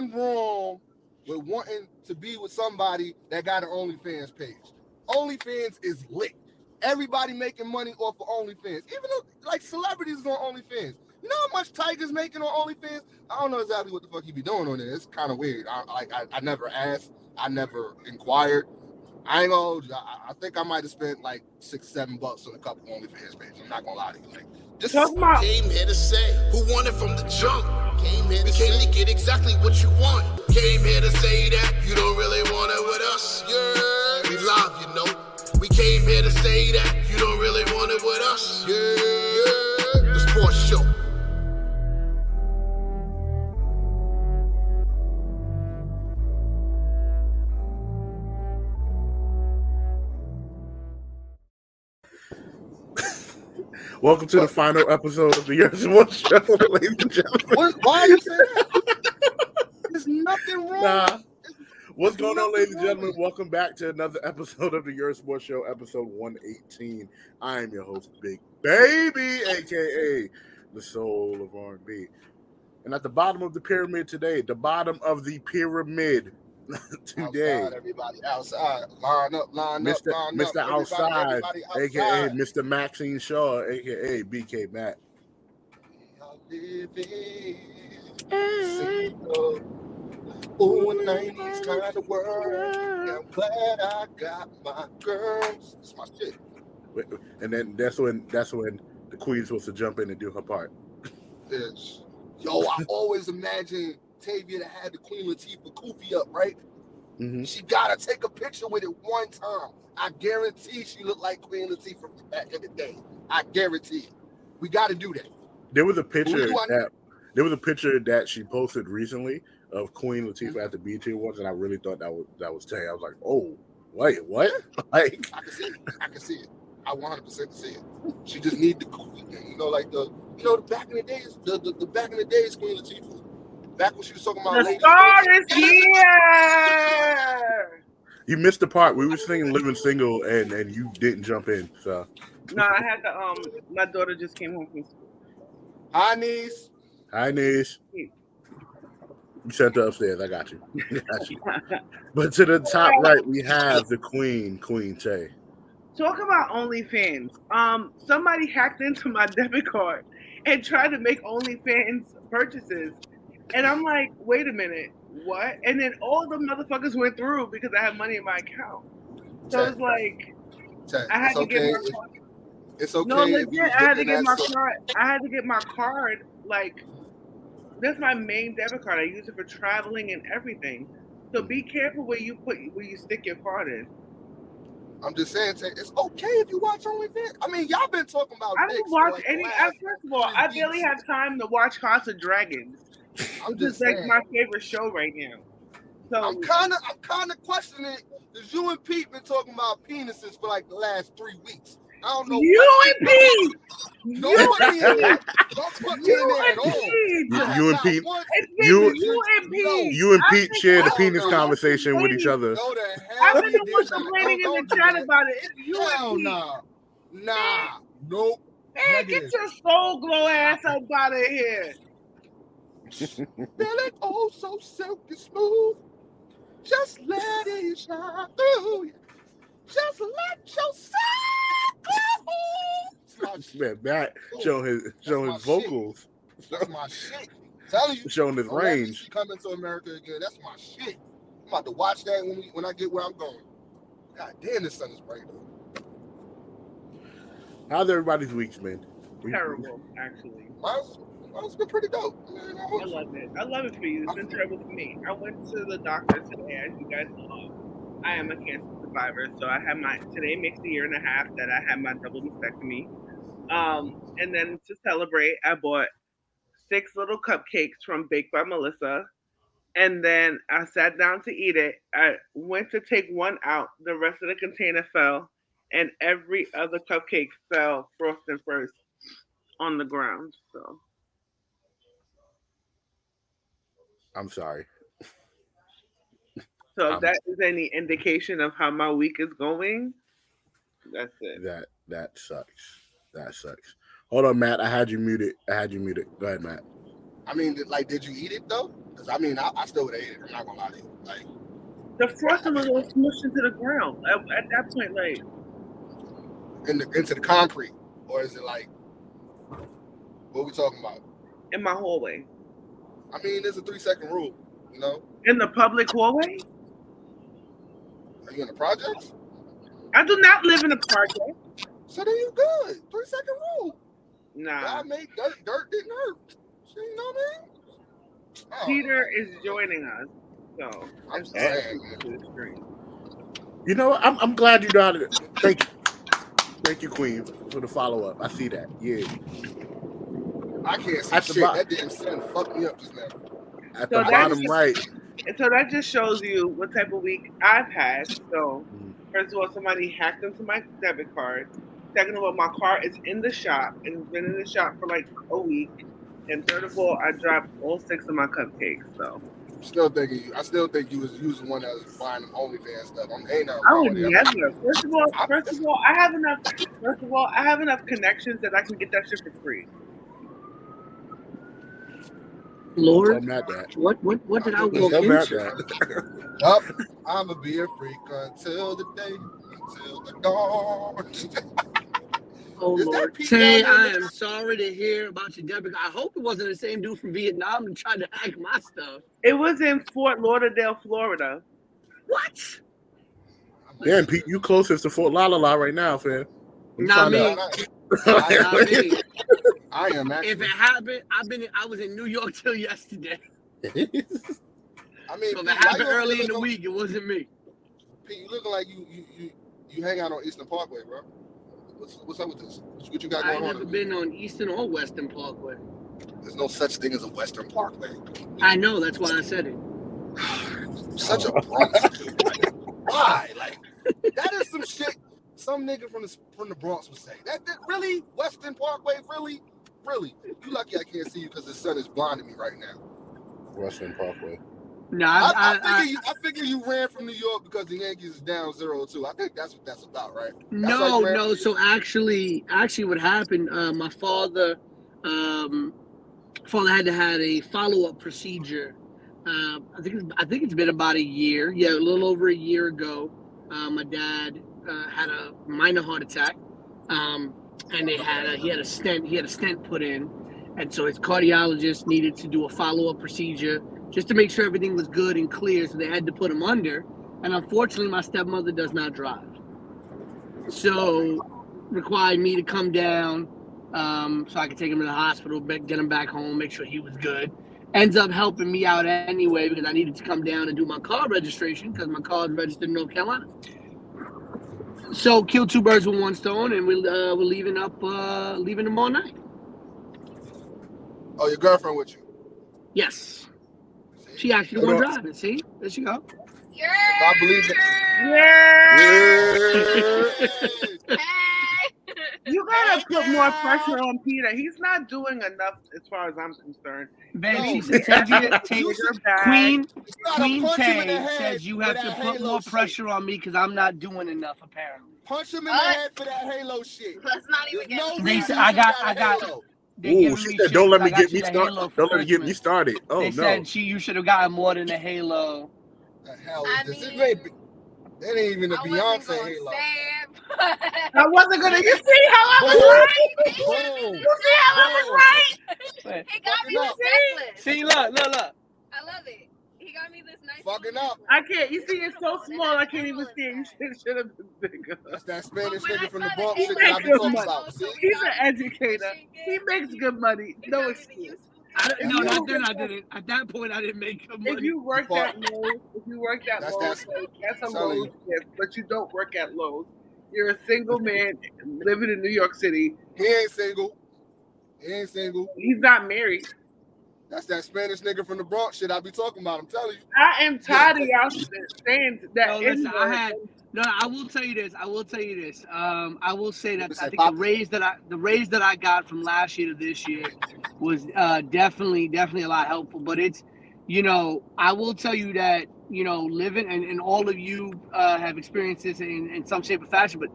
nothing wrong with wanting to be with somebody that got an OnlyFans page. OnlyFans is lit. Everybody making money off of OnlyFans. Even though, like, celebrities is on OnlyFans. You know how much Tiger's making on OnlyFans? I don't know exactly what the fuck he be doing on there. It's kind of weird. I never asked. I never inquired. I ain't gonna hold you. I think I might have spent like $6-7 on a couple OnlyFans pages. I'm not gonna lie to you. Like, this is what came here to say. Who wanted from the jump? Came here to say. Get exactly what you want. Came here to say that you don't really want it with us. Yeah, we live, you know. We came here to say that you don't really want it with us. Yeah, yeah. The sports show. Welcome to the final episode of the Year Sports Show, ladies and gentlemen. Why are you saying that? There's nothing wrong. Nah. What's going on, ladies and gentlemen? Welcome back to another episode of the Year Sports Show, episode 118. I am your host, Big Baby, a.k.a. the soul of R&B. And at the bottom of the pyramid today, outside, everybody outside, line up. Mr. Outside, a.k.a. Mr. Maxine Shaw, a.k.a. BK Matt. I'm glad I got my girls. That's my shit. And then that's when the queen's supposed to jump in and do her part. Bitch. Yo, I always imagine Tavia that had the Queen Latifah kufi up, right? Mm-hmm. She gotta take a picture with it one time. I guarantee she looked like Queen Latifah back in the day. I guarantee it. We gotta do that. There was a picture that she posted recently of Queen Latifah at the BET Awards, and I really thought that was Tay. I was like, oh, wait, what? Like, I can see it. I 100% see it. She just need the kufi thing, you know, like the back in the days, the back in the days Queen Latifah. Back when she was talking about the star is here. You missed the part. We were singing "Living Single" and you didn't jump in. So no, I had to. My daughter just came home from school. Hi niece. You sent her upstairs. I got you. But to the top right, we have the Queen Tay. Talk about OnlyFans. Somebody hacked into my debit card and tried to make OnlyFans purchases. And I'm like, wait a minute, what? And then all the motherfuckers went through because I have money in my account. So it's like, I had to get my card. It's okay. No, legit, I had to get my card. Like, that's my main debit card. I use it for traveling and everything. So be careful where you stick your card in. I'm just saying, it's okay if you watch OnlyFans. I mean, y'all been talking about. I don't watch any. First of all, I barely have time to watch House of Dragons. I'm just like my favorite show right now. So I'm kind of questioning it because you and Pete been talking about penises for like the last 3 weeks. I don't know. You and Pete share the penis conversation with each other. I've been complaining in the chat about it. Nope. Man, get your soul glow ass up out of here. Feel it all so silky smooth. Just let it shine through. Just let yourself go. Man, Matt showing his vocals. Shit. That's my shit. Telling you, showing his range. Coming to America again. That's my shit. I'm about to watch that when I get where I'm going. God damn, this sun is bright though. How's everybody's weeks, man? Terrible, actually. It's been pretty dope. Man, I love it. I love it for you. It's been terrible for me. I went to the doctor today, as you guys know. I am a cancer survivor, so I had today makes a year and a half that I had my double mastectomy. And then to celebrate, I bought 6 little cupcakes from Baked by Melissa. And then I sat down to eat it. I went to take one out. The rest of the container fell, and every other cupcake fell frosting first on the ground. So. I'm sorry. So if that is any indication of how my week is going, that's it. That sucks. Hold on, Matt. I had you muted. Go ahead, Matt. I mean, like, did you eat it, though? Because, I mean, I still would have ate it. I'm not going to lie to you. Like, the frosting was going to smush into the ground at that point, like. Into the concrete? Or is it like, what are we talking about? In my hallway. I mean, there's a 3-second rule, you know? In the public hallway? Are you in the projects? I do not live in a project. So then you good. 3-second rule. Nah. God made dirt didn't hurt. You know what I mean? Oh. Peter is joining us. So I'm saying, you know, I'm glad you got it. Thank you, Queen, for the follow up. I see that. Yeah. I can't see shit. That damn sin fucked me up just now. At the bottom right. And so that just shows you what type of week I've had. So first of all, somebody hacked into my debit card. Second of all, my car is in the shop and it's been in the shop for like a week. And third of all, I dropped all 6 of my cupcakes. So I still think you was the one that was buying them OnlyFans stuff. I would never. First of all, I have enough connections that I can get that shit for free. Lord, I'm not that. What did I walk into? Up, I'm a beer freak until the dawn. Oh, is Lord. Tay, I am sorry to hear about your debit. I hope it wasn't the same dude from Vietnam and tried to hack my stuff. It was in Fort Lauderdale, Florida. What? Damn, Pete, you closest to Fort La La La right now, fam. Not me. Not me. I am actually. If it happened, I was in New York till yesterday. I mean, so if it happened early in the week, it wasn't me. Pete, you look like you hang out on Eastern Parkway, bro. What's up with this? What you got going on? I've never been on Eastern or Western Parkway. There's no such thing as a Western Parkway. I know. That's why I said it. Such a Bronx dude. Like, why? Like, that is some shit some nigga from the Bronx would say. That really? Western Parkway? Really? Really? You lucky I can't see you because the sun is blinding me right now. Western Parkway. No, I figure you ran from New York because the Yankees is down 0-2. I think that's what that's about, right? No. So actually, what happened? My father had a follow-up procedure. I think it's been about a year. Yeah, a little over a year ago. My dad had a minor heart attack, and he had a stent put in, and so his cardiologist needed to do a follow-up procedure. Just to make sure everything was good and clear, so they had to put him under. And unfortunately, my stepmother does not drive. So required me to come down so I could take him to the hospital, get him back home, make sure he was good. Ends up helping me out anyway because I needed to come down and do my car registration because my car is registered in North Carolina. So killed two birds with one stone, and we're leaving him all night. Oh, your girlfriend with you? Yes. She actually won't drive it. See? There she go. Yeah. If I believe it. Yeah. You got to put more pressure on Peter. He's not doing enough as far as I'm concerned. Baby, she said, Queen Tay says you have to put more pressure on me because I'm not doing enough, apparently. Punch him in the head for that halo shit. Let's not even get I got Ooh, she said, "Don't let me get me started. Don't let me get me started." Oh no! They said you should have gotten more than a halo. The hell is this? That ain't even a Beyonce halo. I wasn't gonna. You see how I was right? You see how I was right? He got me this necklace. See, look. I love it. He got me this nice. Fucking up. I can't. You see, it's so small. I can't even see it. You should have been bigger. That's that Spanish nigga from the Bronx. He's an educator. He makes good money. No excuse. I didn't. At that point, I didn't make good money. If you work at Lowe's, that's a Lowe's gift. But you don't work at Lowe's. You're a single man living in New York City. He ain't single. He's not married. That's that Spanish nigga from the Bronx shit I be talking about. I'm telling you. I am tired of y'all saying that. I will tell you this. I will say that I think the raise that I got from last year to this year was definitely a lot helpful. But it's, you know, I will tell you that, you know, living and all of you have experienced this in some shape or fashion. But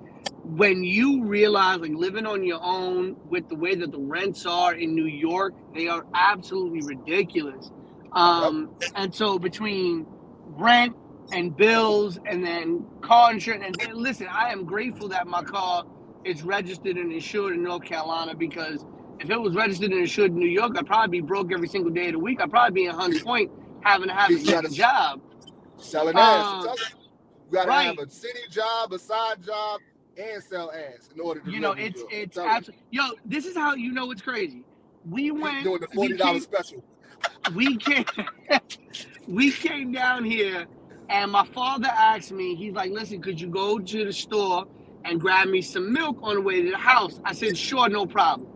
when you realize, like, living on your own with the way that the rents are in New York, they are absolutely ridiculous. And so between rent and bills and then car insurance, and listen, I am grateful that my car is registered and insured in North Carolina, because if it was registered and insured in New York, I'd probably be broke every single day of the week. I'd probably be in Hunts Point having to have a job. Selling ass. You got to have a city job, a side job, and sell ass in order to it's absolutely. Yo, this is how you know it's crazy. We went doing the $40 special. We came down here, and my father asked me, he's like, listen, could you go to the store and grab me some milk on the way to the house? I said, sure, no problem.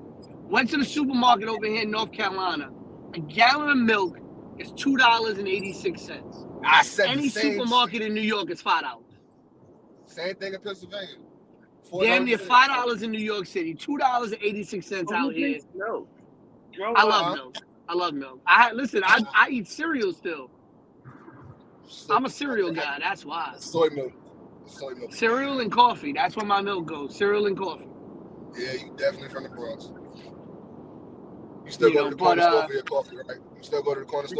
Went to the supermarket over here in North Carolina. A gallon of milk is $2.86. I said any supermarket in New York is $5. Same thing in Pennsylvania. Damn near $5 in New York City, $2.86 out here. No. I love milk. I love milk. I eat cereal still. I'm a cereal guy. That's why. Soy milk. Cereal and coffee. That's where my milk goes. Cereal and coffee. Yeah, you definitely from the Bronx. You still go to the corner store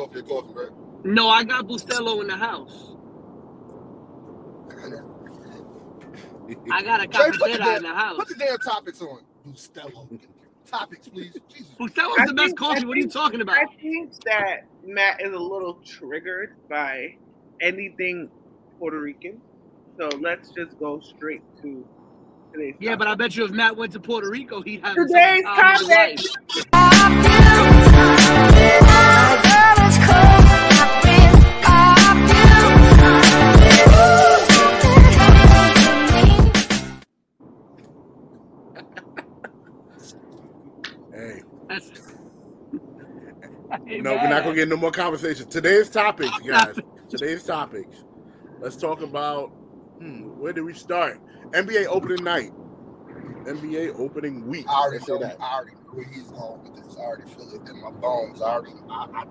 for your coffee, right? No, I got Bustelo in the house. I got a cafetera in the house. Put the damn topics on. Bustelo. Topics, please. Jesus. Bustelo's the best coffee. What are you talking about? I think that Matt is a little triggered by anything Puerto Rican. So let's just go straight to today's topic. Yeah, but I bet you if Matt went to Puerto Rico, he'd have today's topic. No, we're not gonna get no more conversation. Today's topics, guys. Let's talk about where do we start? NBA opening night, NBA opening week. I already know where he's going with this. I already feel it in my bones. I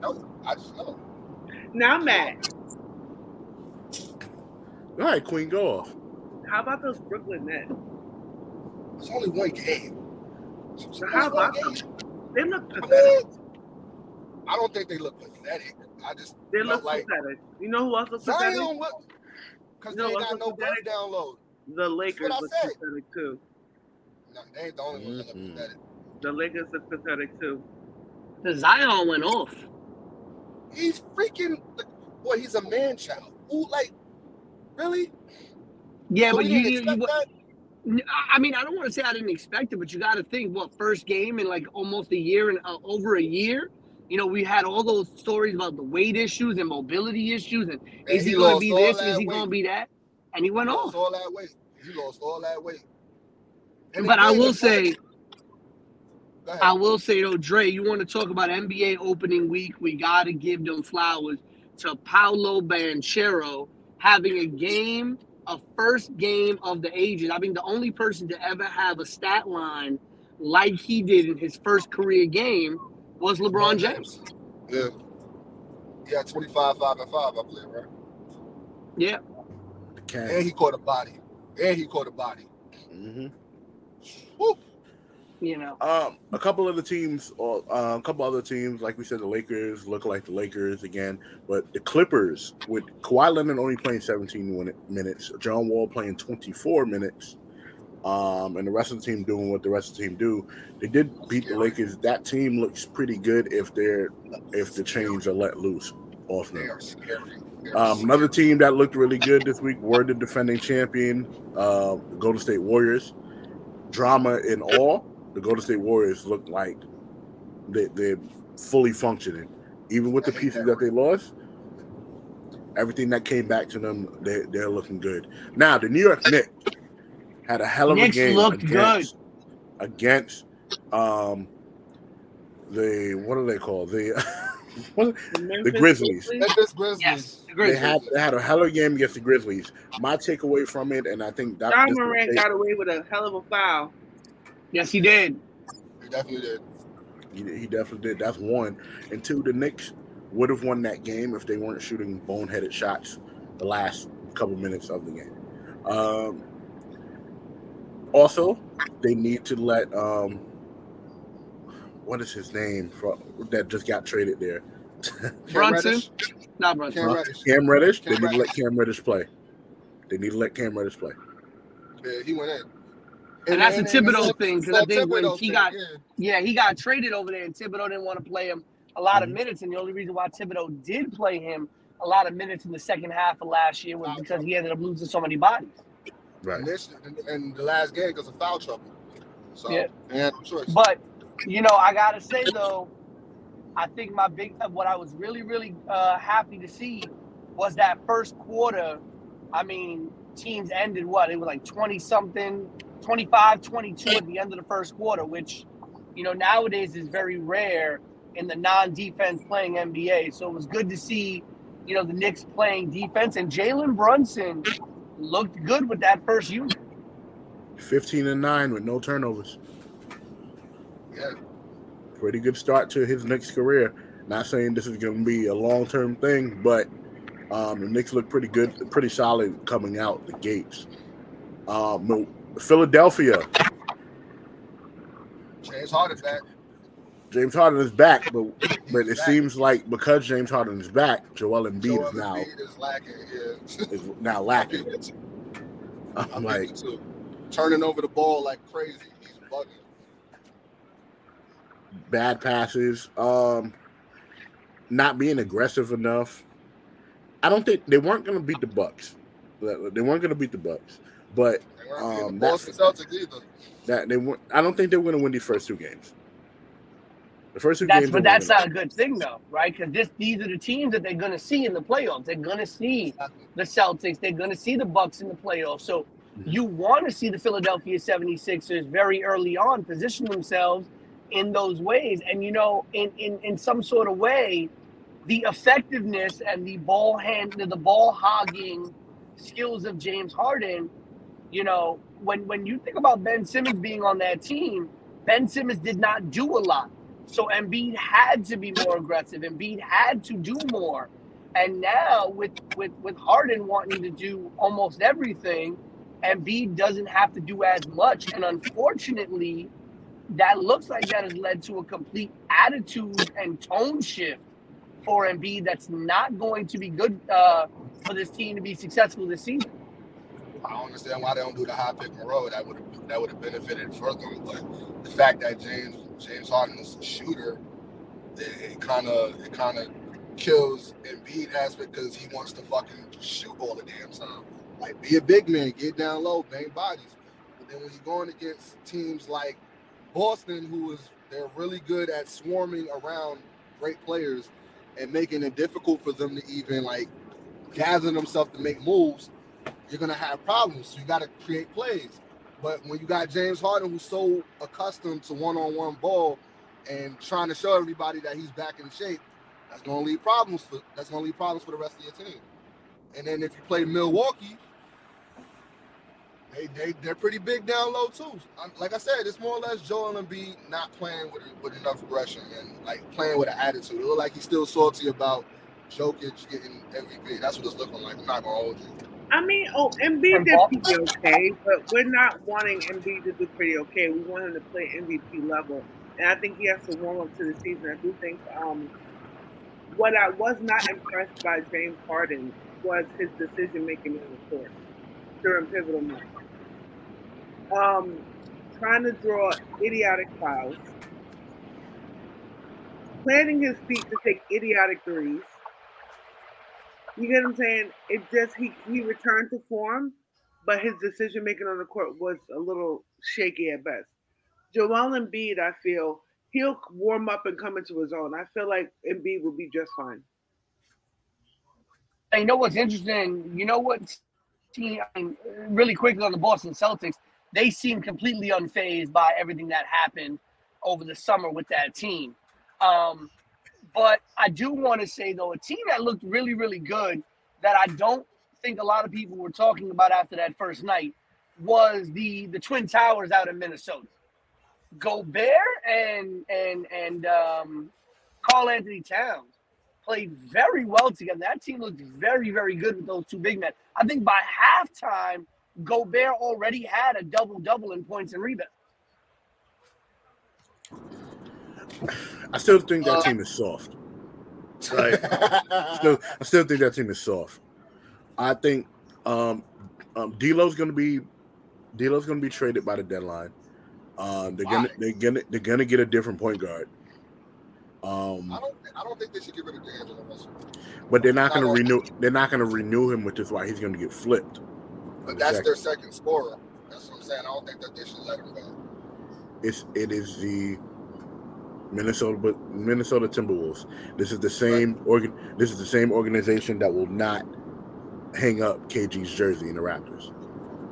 know. I just know. Now, Matt. All right, Queen, go off. How about those Brooklyn Nets? It's only one game. They look pathetic. I don't think they look pathetic. They look pathetic. You know who else looks pathetic? Because they got no body download. The Lakers look pathetic too. No, they ain't the only ones that look pathetic. The Lakers look pathetic too. The Zion went off. He's freaking. Boy, he's a man child. Ooh, like, really? Yeah, so but you I mean, I don't want to say I didn't expect it, but you got to think, first game in like almost a year and over a year? You know, we had all those stories about the weight issues and mobility issues, and is he going to be this, is he going to be that? And he went off. He lost all that weight. But I will say, though, Dre, you want to talk about NBA opening week, we got to give them flowers to Paolo Banchero having a game, a first game of the ages. I mean, the only person to ever have a stat line like he did in his first career game was LeBron James. Yeah. Yeah, 25, 5, and 5, I believe, right? Yeah. Okay. And he caught a body. Mm-hmm. Woo! You know. A couple other teams, like we said, the Lakers look like the Lakers again, but the Clippers, with Kawhi Leonard only playing 17 minutes, John Wall playing 24 minutes, and the rest of the team doing what the rest of the team do. They did beat the Lakers. That team looks pretty good if the chains are let loose off now. Another team that looked really good this week were the defending champion, the Golden State Warriors. Drama in all, the Golden State Warriors look like they're fully functioning. Even with the pieces that they lost, everything that came back to them, they're looking good. Now, the New York Knicks had a hell of a game against the Grizzlies. Yes, the Grizzlies. They had a hell of a game against the Grizzlies. My takeaway from it, and I think John Morant got away with a hell of a foul. Yes, he did. He definitely did. He definitely did. That's one. And two, the Knicks would have won that game if they weren't shooting boneheaded shots the last couple minutes of the game. Also, they need to let what is his name that just got traded there? Brunson? Not Brunson. Cam Reddish? They need to let Cam Reddish play. Yeah, he went in. And that's a Thibodeau thing, because I think when he got he got traded over there, and Thibodeau didn't want to play him a lot of minutes, and the only reason why Thibodeau did play him a lot of minutes in the second half of last year was because he ended up losing so many bodies. Right. And the last game because of foul trouble. So, yeah, but, you know, I got to say, though, I think my what I was really, really happy to see was that first quarter. I mean, teams ended it was like 20-something, 25, 22 at the end of the first quarter, which, you know, nowadays is very rare in the non-defense playing NBA. So it was good to see, you know, the Knicks playing defense. And Jalen Brunson looked good with that first unit. 15-9 with no turnovers. Yeah. Pretty good start to his Knicks career. Not saying this is going to be a long-term thing, but the Knicks look pretty good, pretty solid coming out the gates. Philadelphia. James Harden is back, but it seems like because James Harden is back, Joel Embiid is now lacking. I'm like turning over the ball like crazy. He's bugging. Bad passes, not being aggressive enough. I don't think they weren't going to beat the Bucks. But they weren't beat the Celtics either. I don't think they were going to win these first two games. But that's not a good thing, though, right? Because these are the teams that they're going to see in the playoffs. They're going to see the Celtics. They're going to see the Bucks in the playoffs. So you want to see the Philadelphia 76ers very early on position themselves in those ways. And, you know, in some sort of way, the effectiveness and the ball hogging skills of James Harden, you know, when you think about Ben Simmons being on that team, Ben Simmons did not do a lot. So Embiid had to be more aggressive. Embiid had to do more. And now with Harden wanting to do almost everything, Embiid doesn't have to do as much. And unfortunately, that looks like that has led to a complete attitude and tone shift for Embiid that's not going to be good for this team to be successful this season. I don't understand why they don't do the high pick and roll. That would have benefited further. But the fact that James Harden is a shooter, it kind of kills Embiid aspect because he wants to fucking shoot all the damn time. Like, be a big man, get down low, bang bodies. But then when you're going against teams like Boston, they're really good at swarming around great players and making it difficult for them to even like gather themselves to make moves, you're gonna have problems. So you gotta create plays. But when you got James Harden, who's so accustomed to one-on-one ball and trying to show everybody that he's back in shape, that's gonna leave problems for the rest of your team. And then if you play Milwaukee, they're pretty big down low too. Like I said, it's more or less Joel Embiid not playing with enough aggression and like playing with an attitude. It looked like he's still salty about Jokic getting MVP. That's what it's looking like. I'm not gonna hold you. I mean, Embiid did pretty okay, but we're not wanting Embiid to do pretty okay. We want him to play MVP level, and I think he has to warm up to the season. I do think what I was not impressed by James Harden was his decision-making in the court during pivotal moments. Trying to draw idiotic fouls, planting his feet to take idiotic threes. You get what I'm saying? It just he returned to form, but his decision making on the court was a little shaky at best. Joel Embiid, I feel he'll warm up and come into his own. I feel like Embiid will be just fine. And you know what's interesting? You know what? Really quickly on the Boston Celtics, they seem completely unfazed by everything that happened over the summer with that team. But I do want to say, though, a team that looked really, really good that I don't think a lot of people were talking about after that first night was the Twin Towers out in Minnesota. Gobert and Karl-Anthony Towns played very well together. That team looked very, very good with those two big men. I think by halftime, Gobert already had a double-double in points and rebounds. I still think that team is soft. Like, I still think that team is soft. I think D'Lo's going to be traded by the deadline. They're gonna get a different point guard. I don't think they should get rid of D'Angelo Russell. But they're not going to renew. They're not going to renew him, which is why he's going to get flipped. But that's their second scorer. That's what I'm saying. I don't think that they should let him go. It is the Minnesota Timberwolves. This is the same organization that will not hang up KG's jersey in the Raptors.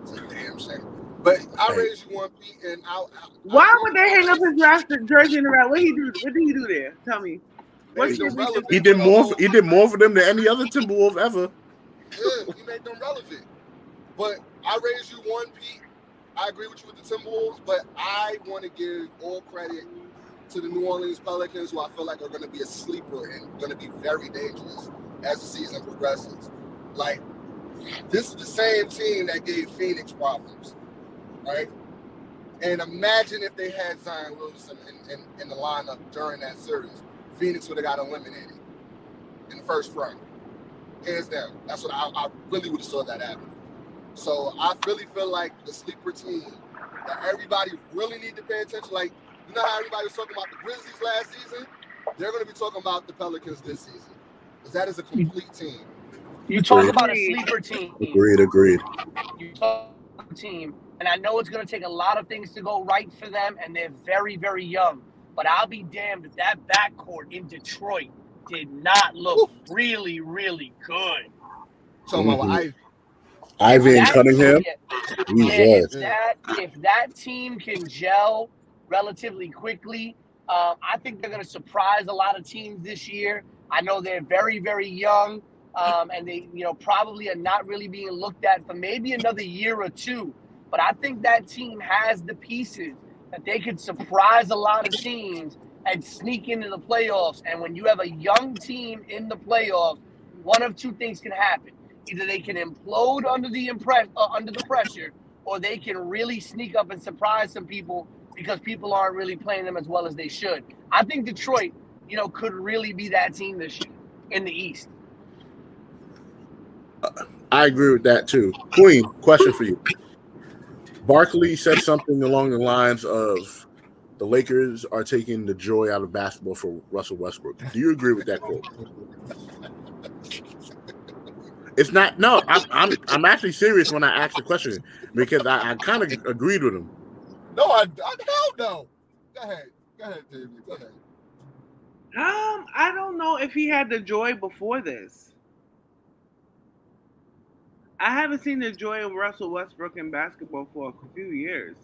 It's a damn shame. But I raised you one, Pete, and why would they hang up his Raptors jersey in the Raptors? What did he do there? Tell me. He did more for them than any other Timberwolves ever. Yeah, he made them relevant. But I raised you one, Pete. I agree with you with the Timberwolves, but I want to give all credit to the New Orleans Pelicans, who I feel like are going to be a sleeper and going to be very dangerous as the season progresses. Like, this is the same team that gave Phoenix problems, right? And imagine if they had Zion Williamson in the lineup during that series. Phoenix would have got eliminated in the first round. Hands down. That's what I really would have saw that happen. So I really feel like the sleeper team that everybody really need to pay attention. Like, you know how everybody was talking about the Grizzlies last season? They're going to be talking about the Pelicans this season. Because that is a complete team. You talk about a sleeper team. Agreed. You talk about a team, and I know it's going to take a lot of things to go right for them, and they're very, very young. But I'll be damned if that backcourt in Detroit did not look really, really good. So Ivey and Cunningham. If that team can gel relatively quickly, I think they're going to surprise a lot of teams this year. I know they're very, very young, and they, probably are not really being looked at for maybe another year or two. But I think that team has the pieces that they could surprise a lot of teams and sneak into the playoffs. And when you have a young team in the playoffs, one of two things can happen. Either they can implode under the pressure, or they can really sneak up and surprise some people because people aren't really playing them as well as they should. I think Detroit, could really be that team this year in the East. I agree with that, too. Queen, question for you. Barkley said something along the lines of the Lakers are taking the joy out of basketball for Russell Westbrook. Do you agree with that quote? It's not. No, I'm actually serious when I asked the question because I kind of agreed with him. No, I hell no. Go ahead, David. Go ahead. I don't know if he had the joy before this. I haven't seen the joy of Russell Westbrook in basketball for a few years,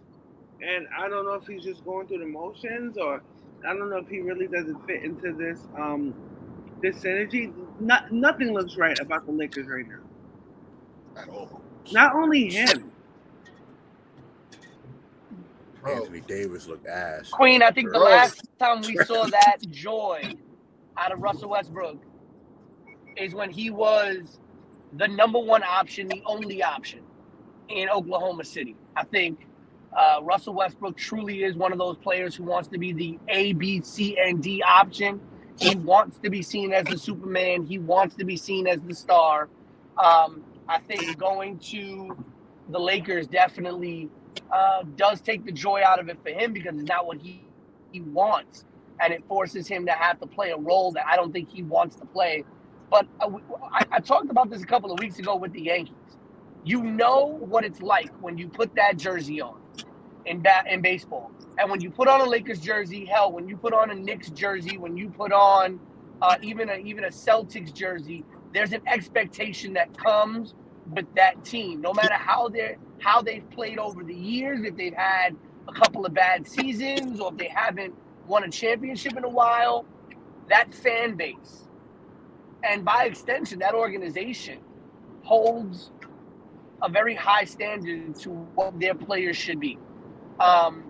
and I don't know if he's just going through the motions, or I don't know if he really doesn't fit into this this synergy. Nothing looks right about the Lakers right now. At all. Not only him. Anthony Davis looked ass. Queen, I think the last time we saw that joy out of Russell Westbrook is when he was the number one option, the only option in Oklahoma City. I think Russell Westbrook truly is one of those players who wants to be the A, B, C, and D option. He wants to be seen as the Superman. He wants to be seen as the star. I think going to the Lakers definitely does take the joy out of it for him because it's not what he wants. And it forces him to have to play a role that I don't think he wants to play. But I talked about this a couple of weeks ago with the Yankees. You know what it's like when you put that jersey on in baseball. And when you put on a Lakers jersey, hell, when you put on a Knicks jersey, when you put on even a Celtics jersey, there's an expectation that comes with that team. No matter how they've played over the years, if they've had a couple of bad seasons or if they haven't won a championship in a while, that fan base, and by extension, that organization, holds a very high standard to what their players should be. And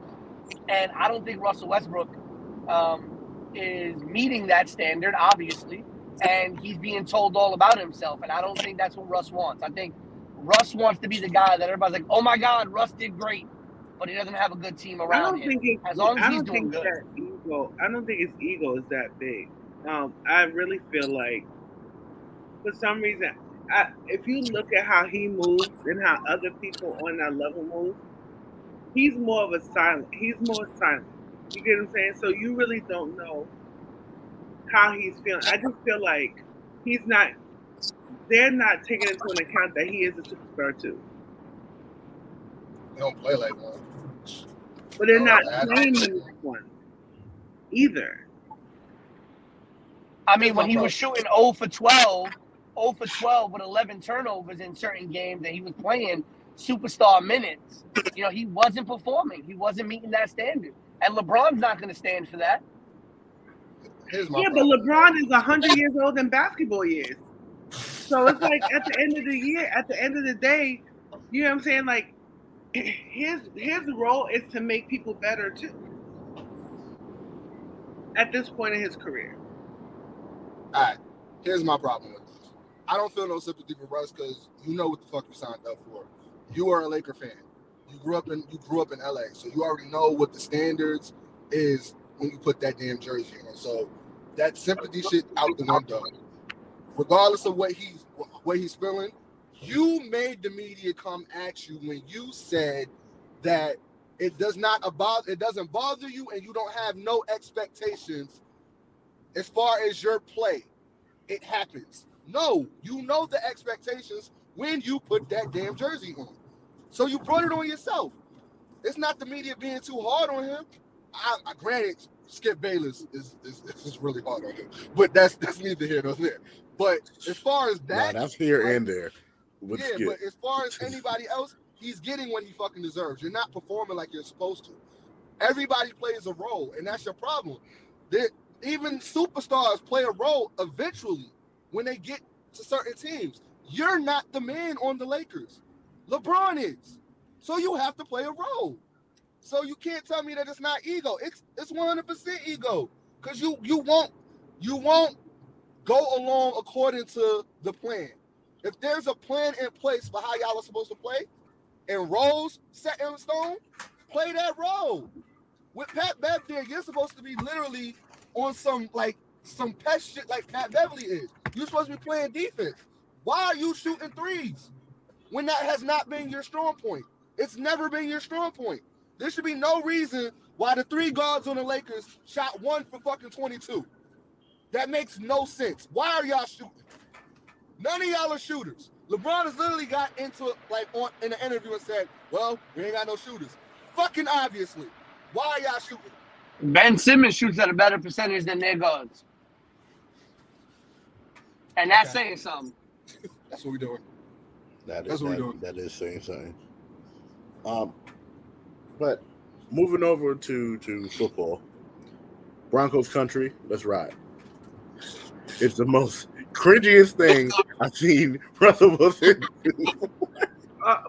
I don't think Russell Westbrook is meeting that standard, obviously, and he's being told all about himself, and I don't think that's what Russ wants. I think Russ wants to be the guy that everybody's like, oh, my God, Russ did great, but he doesn't have a good team around him. As long as he's doing good. I don't think it's ego is that big. I really feel like for some reason, if you look at how he moves and how other people on that level move, he's more silent. You get what I'm saying? So you really don't know how he's feeling. I just feel like they're not taking into an account that he is a superstar too. They don't play like one. But they're not playing like one either. I mean, when he was shooting 0 for 12 with 11 turnovers in certain games that he was playing superstar minutes, you know, he wasn't performing. He wasn't meeting that standard. And LeBron's not going to stand for that. But LeBron is 100 years old in basketball years. So it's like at the end of the day, you know what I'm saying? Like his role is to make people better too. At this point in his career. All right. Here's my problem with this. I don't feel no sympathy for Russ because you know what the fuck you signed up for. You are a Laker fan. You grew up in LA, so you already know what the standards is when you put that damn jersey on. So that sympathy shit out the window. Regardless of what he's feeling, you made the media come at you when you said that it doesn't bother you and you don't have no expectations as far as your play. It happens. No, you know the expectations when you put that damn jersey on. So you brought it on yourself. It's not the media being too hard on him. Granted, Skip Bayless is really hard on him, but that's neither here nor there. But as far as that, that's here and there. But as far as anybody else, he's getting what he fucking deserves. You're not performing like you're supposed to. Everybody plays a role, and that's your problem. Even superstars play a role eventually when they get to certain teams. You're not the man on the Lakers. LeBron is. So you have to play a role. So you can't tell me that it's not ego. It's 100% ego because you won't go along according to the plan. If there's a plan in place for how y'all are supposed to play and roles set in stone, play that role. With Pat Bev there, you're supposed to be literally on some pet shit like Pat Beverly is. You're supposed to be playing defense. Why are you shooting threes when that has not been your strong point? It's never been your strong point. There should be no reason why the three guards on the Lakers shot 1 for fucking 22. That makes no sense. Why are y'all shooting? None of y'all are shooters. LeBron has literally got into in an interview and said, well, we ain't got no shooters. Fucking obviously. Why are y'all shooting? Ben Simmons shoots at a better percentage than their guards. And that's saying something. That's what we're doing. That is saying something. But moving over to football, Broncos country, let's ride. It's the most cringiest thing I've seen Russell Wilson do.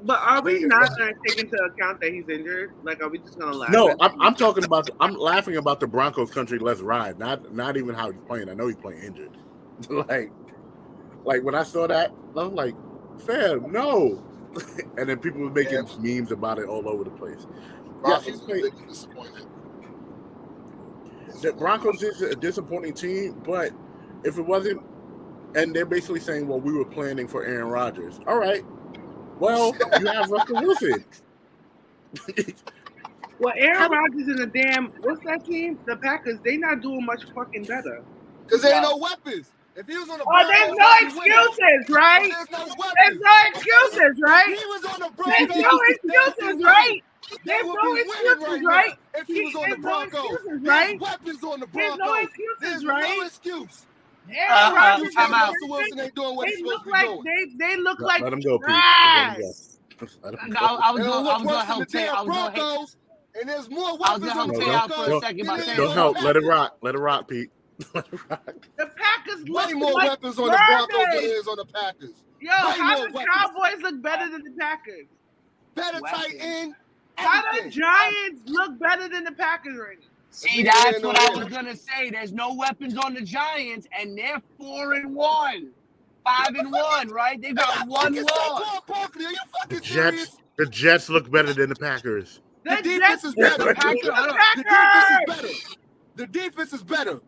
But are we not going to take into account that he's injured? Like, are we just going to laugh? No, I'm laughing about the Broncos country, let's ride. Not even how he's playing. I know he's playing injured. Like when I saw that, I was like, fam, no. And then people were making memes about it all over the place. Broncos are disappointed. The Broncos is a disappointing team, but if it wasn't, and they're basically saying, well, we were planning for Aaron Rodgers. All right. Well, you have Russell Wilson. Well, Aaron Rodgers and the damn, what's that team? The Packers, they not doing much fucking better. Because there ain't no weapons. If he was on the Broncos, there's no excuses, right? There's no excuses, right? If he was on the Broncos, there's no excuses, right? There's no excuses, right? If he was on the Broncos, there's weapons on the Broncos. There's no excuses, right? There's no excuse. Russell Wilson ain't doing what he's supposed to be doing. They look like let him go, Pete. I was going to help Tay. I was going to help and there's more weapons on the Broncos. For a second, don't help. Let it rock. Let it rock, Pete. The Packers look way more weapons on the Broncos than is on the Packers. Yo, how the Cowboys look better than the Packers? Better tight end. How the Giants look better than the Packers right now? See, that's what I was gonna say. There's no weapons on the Giants, and they're 4-1, 5-1, right? They got one loss. The Jets look better than the Packers. The defense is better. The defense is better.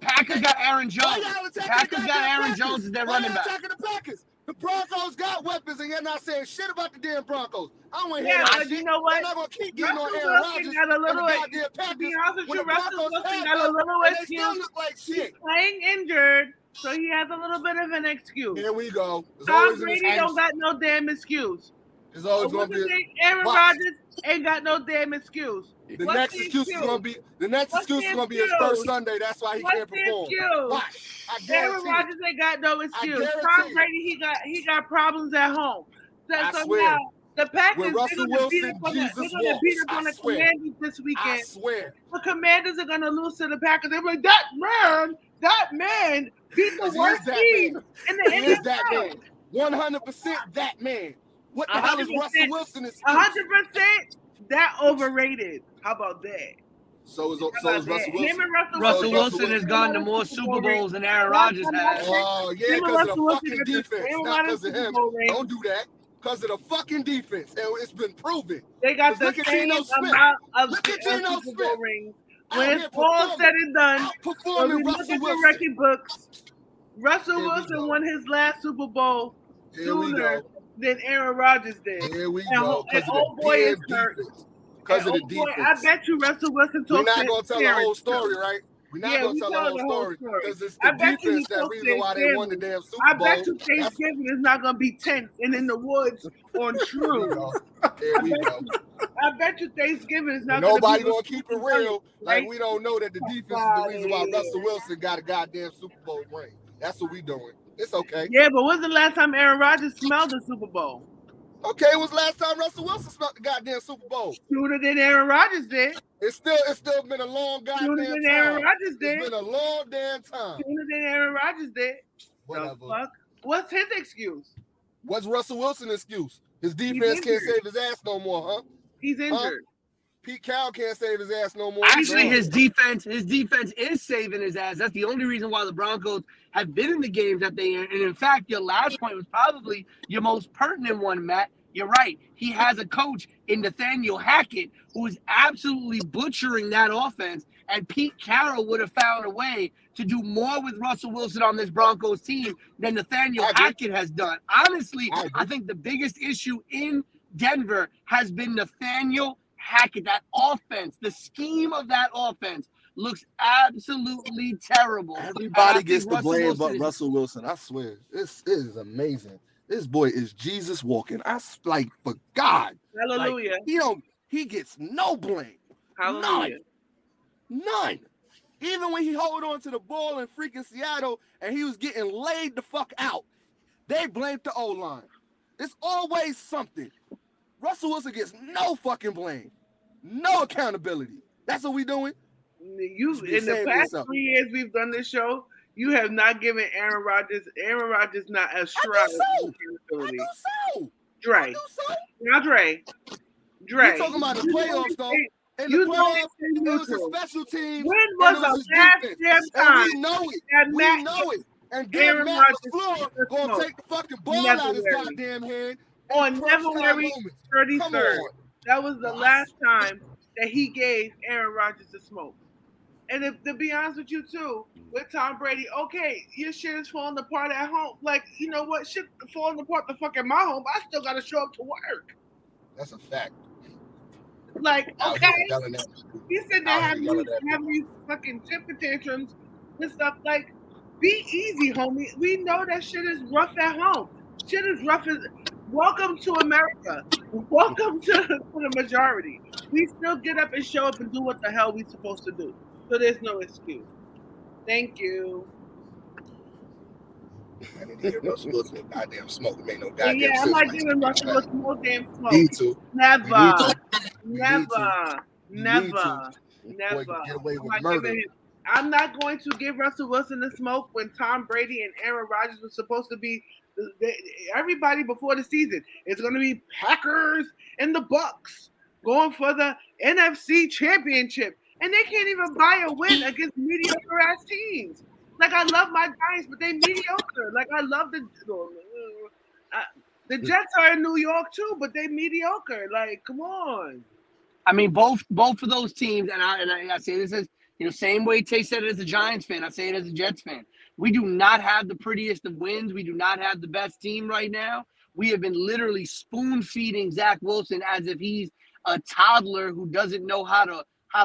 Packers got Aaron Jones. Packers got Aaron Jones as their running back. Attacking the Packers. The Broncos got weapons, and you're not saying shit about the damn Broncos. I don't want to hear that shit. You know what? I'm not going to keep getting on Aaron Rodgers and the goddamn Packers. When the Broncos got a little excuse. They still look like shit. He's playing injured, so he has a little bit of an excuse. Here we go. Tom Brady don't got no damn excuse. There's always going to be Aaron Rodgers ain't got no damn excuse. The next excuse is going to be his first Sunday. That's why he can't perform. Watch. I guarantee Aaron Rodgers ain't got no excuse. Tom Brady, he got problems at home. So now the Packers they're going to beat up on the Commanders this weekend. I swear. The Commanders are going to lose to the Packers. They're like, that man beat the worst team in the NFL. He is that man. 100% that man. What the hell is Russell Wilson? 100% that overrated. How about that? So is Russell Wilson. Russell Wilson has gone to more Super Bowls than Aaron Rodgers has. Oh, yeah, because of the fucking defense. Not because of him. Don't do that. Because of the fucking defense. And it's been proven. They got the same amount of Super Bowl rings. When it's all said and done, when we look at the record books, Russell Wilson won his last Super Bowl sooner than Aaron Rodgers did. Here we go. And old boy is hurt. Because of the defense. I bet you Russell Wilson told us. We're not going to tell the whole story, right? We're not going to tell the whole story. Because it's the defense that reason why they won the damn Super Bowl. I bet you Thanksgiving is not going to be tense and in the woods on True. There we go. I bet you Thanksgiving is not going to be. Nobody going to keep it real. Like, we don't know that the defense is the reason why Russell Wilson got a goddamn Super Bowl ring. That's what we doing. It's okay. Yeah, but when's the last time Aaron Rodgers smelled the Super Bowl? Okay, it was last time Russell Wilson smelled the goddamn Super Bowl. Sooner than Aaron Rodgers did. It's still been a long goddamn time. Sooner than Aaron Rodgers did. It's been a long damn time. Sooner than Aaron Rodgers did. Whatever. The fuck? What's his excuse? What's Russell Wilson's excuse? His defense can't save his ass no more, huh? He's injured. Pete Carroll can't save his ass no more. Actually, his defense is saving his ass. That's the only reason why the Broncos have been in the games that they are. And in fact, your last point was probably your most pertinent one, Matt. You're right. He has a coach in Nathaniel Hackett who is absolutely butchering that offense. And Pete Carroll would have found a way to do more with Russell Wilson on this Broncos team than Nathaniel Hackett has done. Honestly, I think the biggest issue in Denver has been Nathaniel Hackett. That offense, the scheme of that offense looks absolutely terrible. Everybody gets the blame but Russell Wilson. I swear, this is amazing. This boy is Jesus walking. I like for God. Hallelujah. Like, he gets no blame. Hallelujah. None. Even when he held on to the ball in freaking Seattle and he was getting laid the fuck out, they blamed the O-line. It's always something. Russell Wilson gets no fucking blame, no accountability. That's what we doing. In the past 3 years we've done this show, you have not given Aaron Rodgers not a shroud. I do so. Now Dre. You're talking about the playoffs, though. In the playoffs, it was a special team. When was the last time? We know it. We know it. And damn Matt LaFleur gonna take the fucking ball out of his goddamn hand. On February 33rd, that was the last time that he gave Aaron Rodgers the smoke. And to be honest with you, too, with Tom Brady, okay, your shit is falling apart at home. Like, you know what? Shit falling apart the fuck at my home. I still got to show up to work. That's a fact. Like, okay. He said they have these fucking temper tantrums and stuff. Like, be easy, homie. We know that shit is rough at home. Shit is rough as... Welcome to America. Welcome to the majority. We still get up and show up and do what the hell we're supposed to do. So there's no excuse. Thank you. I didn't hear Russell Wilson with goddamn smoke. It made no goddamn sense. Yeah, I'm not giving Russell Wilson no damn smoke. Need to. Never. Boy, get away with murder. I'm not going to give Russell Wilson the smoke when Tom Brady and Aaron Rodgers were supposed to be. Everybody before the season, it's going to be Packers and the Bucks going for the NFC Championship, and they can't even buy a win against mediocre ass teams. Like, I love my Giants, but they mediocre. Like, I love the Jets are in New York too, but they mediocre. Like, come on. I mean, both of those teams, and I say this is You know, same way Tay said it as a Giants fan, I say it as a Jets fan. We do not have the prettiest of wins. We do not have the best team right now. We have been literally spoon-feeding Zach Wilson as if he's a toddler who doesn't know how to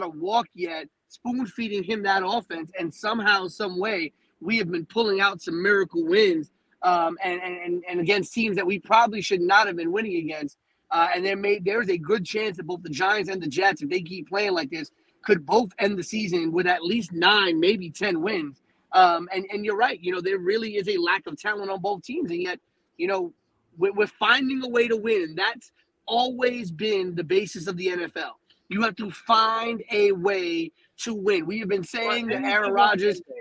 walk yet, spoon-feeding him that offense. And somehow, some way, we have been pulling out some miracle wins and against teams that we probably should not have been winning against. And there's a good chance that both the Giants and the Jets, if they keep playing like this, could both end the season with at least 9, maybe 10 wins. And you're right. You know, there really is a lack of talent on both teams. And yet, you know, we're finding a way to win. That's always been the basis of the NFL. You have to find a way to win. We have been saying that Aaron Rodgers –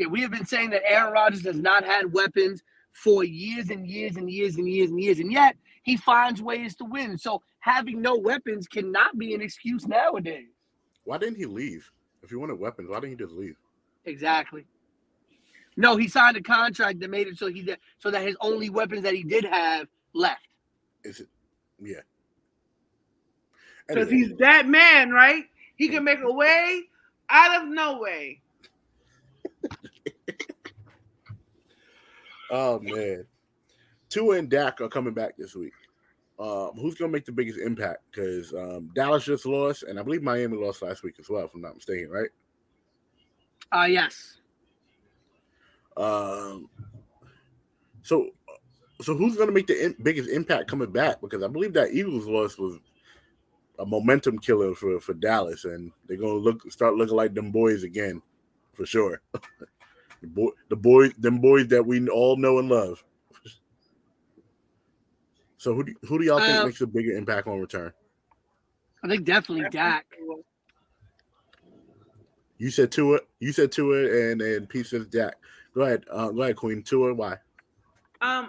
has not had weapons for years and years and years and years and years. And yet, he finds ways to win. So having no weapons cannot be an excuse nowadays. Why didn't he leave? If he wanted weapons, why didn't he just leave? Exactly. No, he signed a contract that made it so that his only weapons that he did have left. Is it? Yeah. Because he's that man, right? He can make a way out of no way. Oh man, Tua and Dak are coming back this week. Who's gonna make the biggest impact? Because Dallas just lost, and I believe Miami lost last week as well, if I'm not mistaken, right? Yes. So who's going to make the biggest impact coming back? Because I believe that Eagles loss was a momentum killer for Dallas, and they're going to start looking like them boys again, for sure. the boys that we all know and love. So who do y'all think makes a bigger impact on return? I think definitely Dak. You said Tua, and Pete says Dak. Go ahead, Queen. Tua, why? I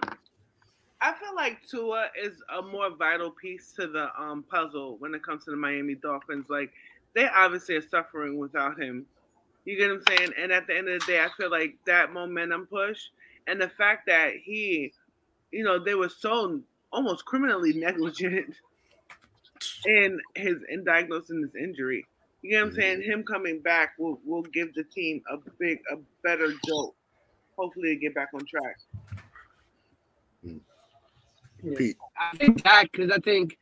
feel like Tua is a more vital piece to the puzzle when it comes to the Miami Dolphins. Like, they obviously are suffering without him. You get what I'm saying? And at the end of the day, I feel like that momentum push and the fact that he, you know, they were so almost criminally negligent in diagnosing this injury. You know what I'm saying? Him coming back will give the team a better jolt. Hopefully, to get back on track. Yeah. I think that because I think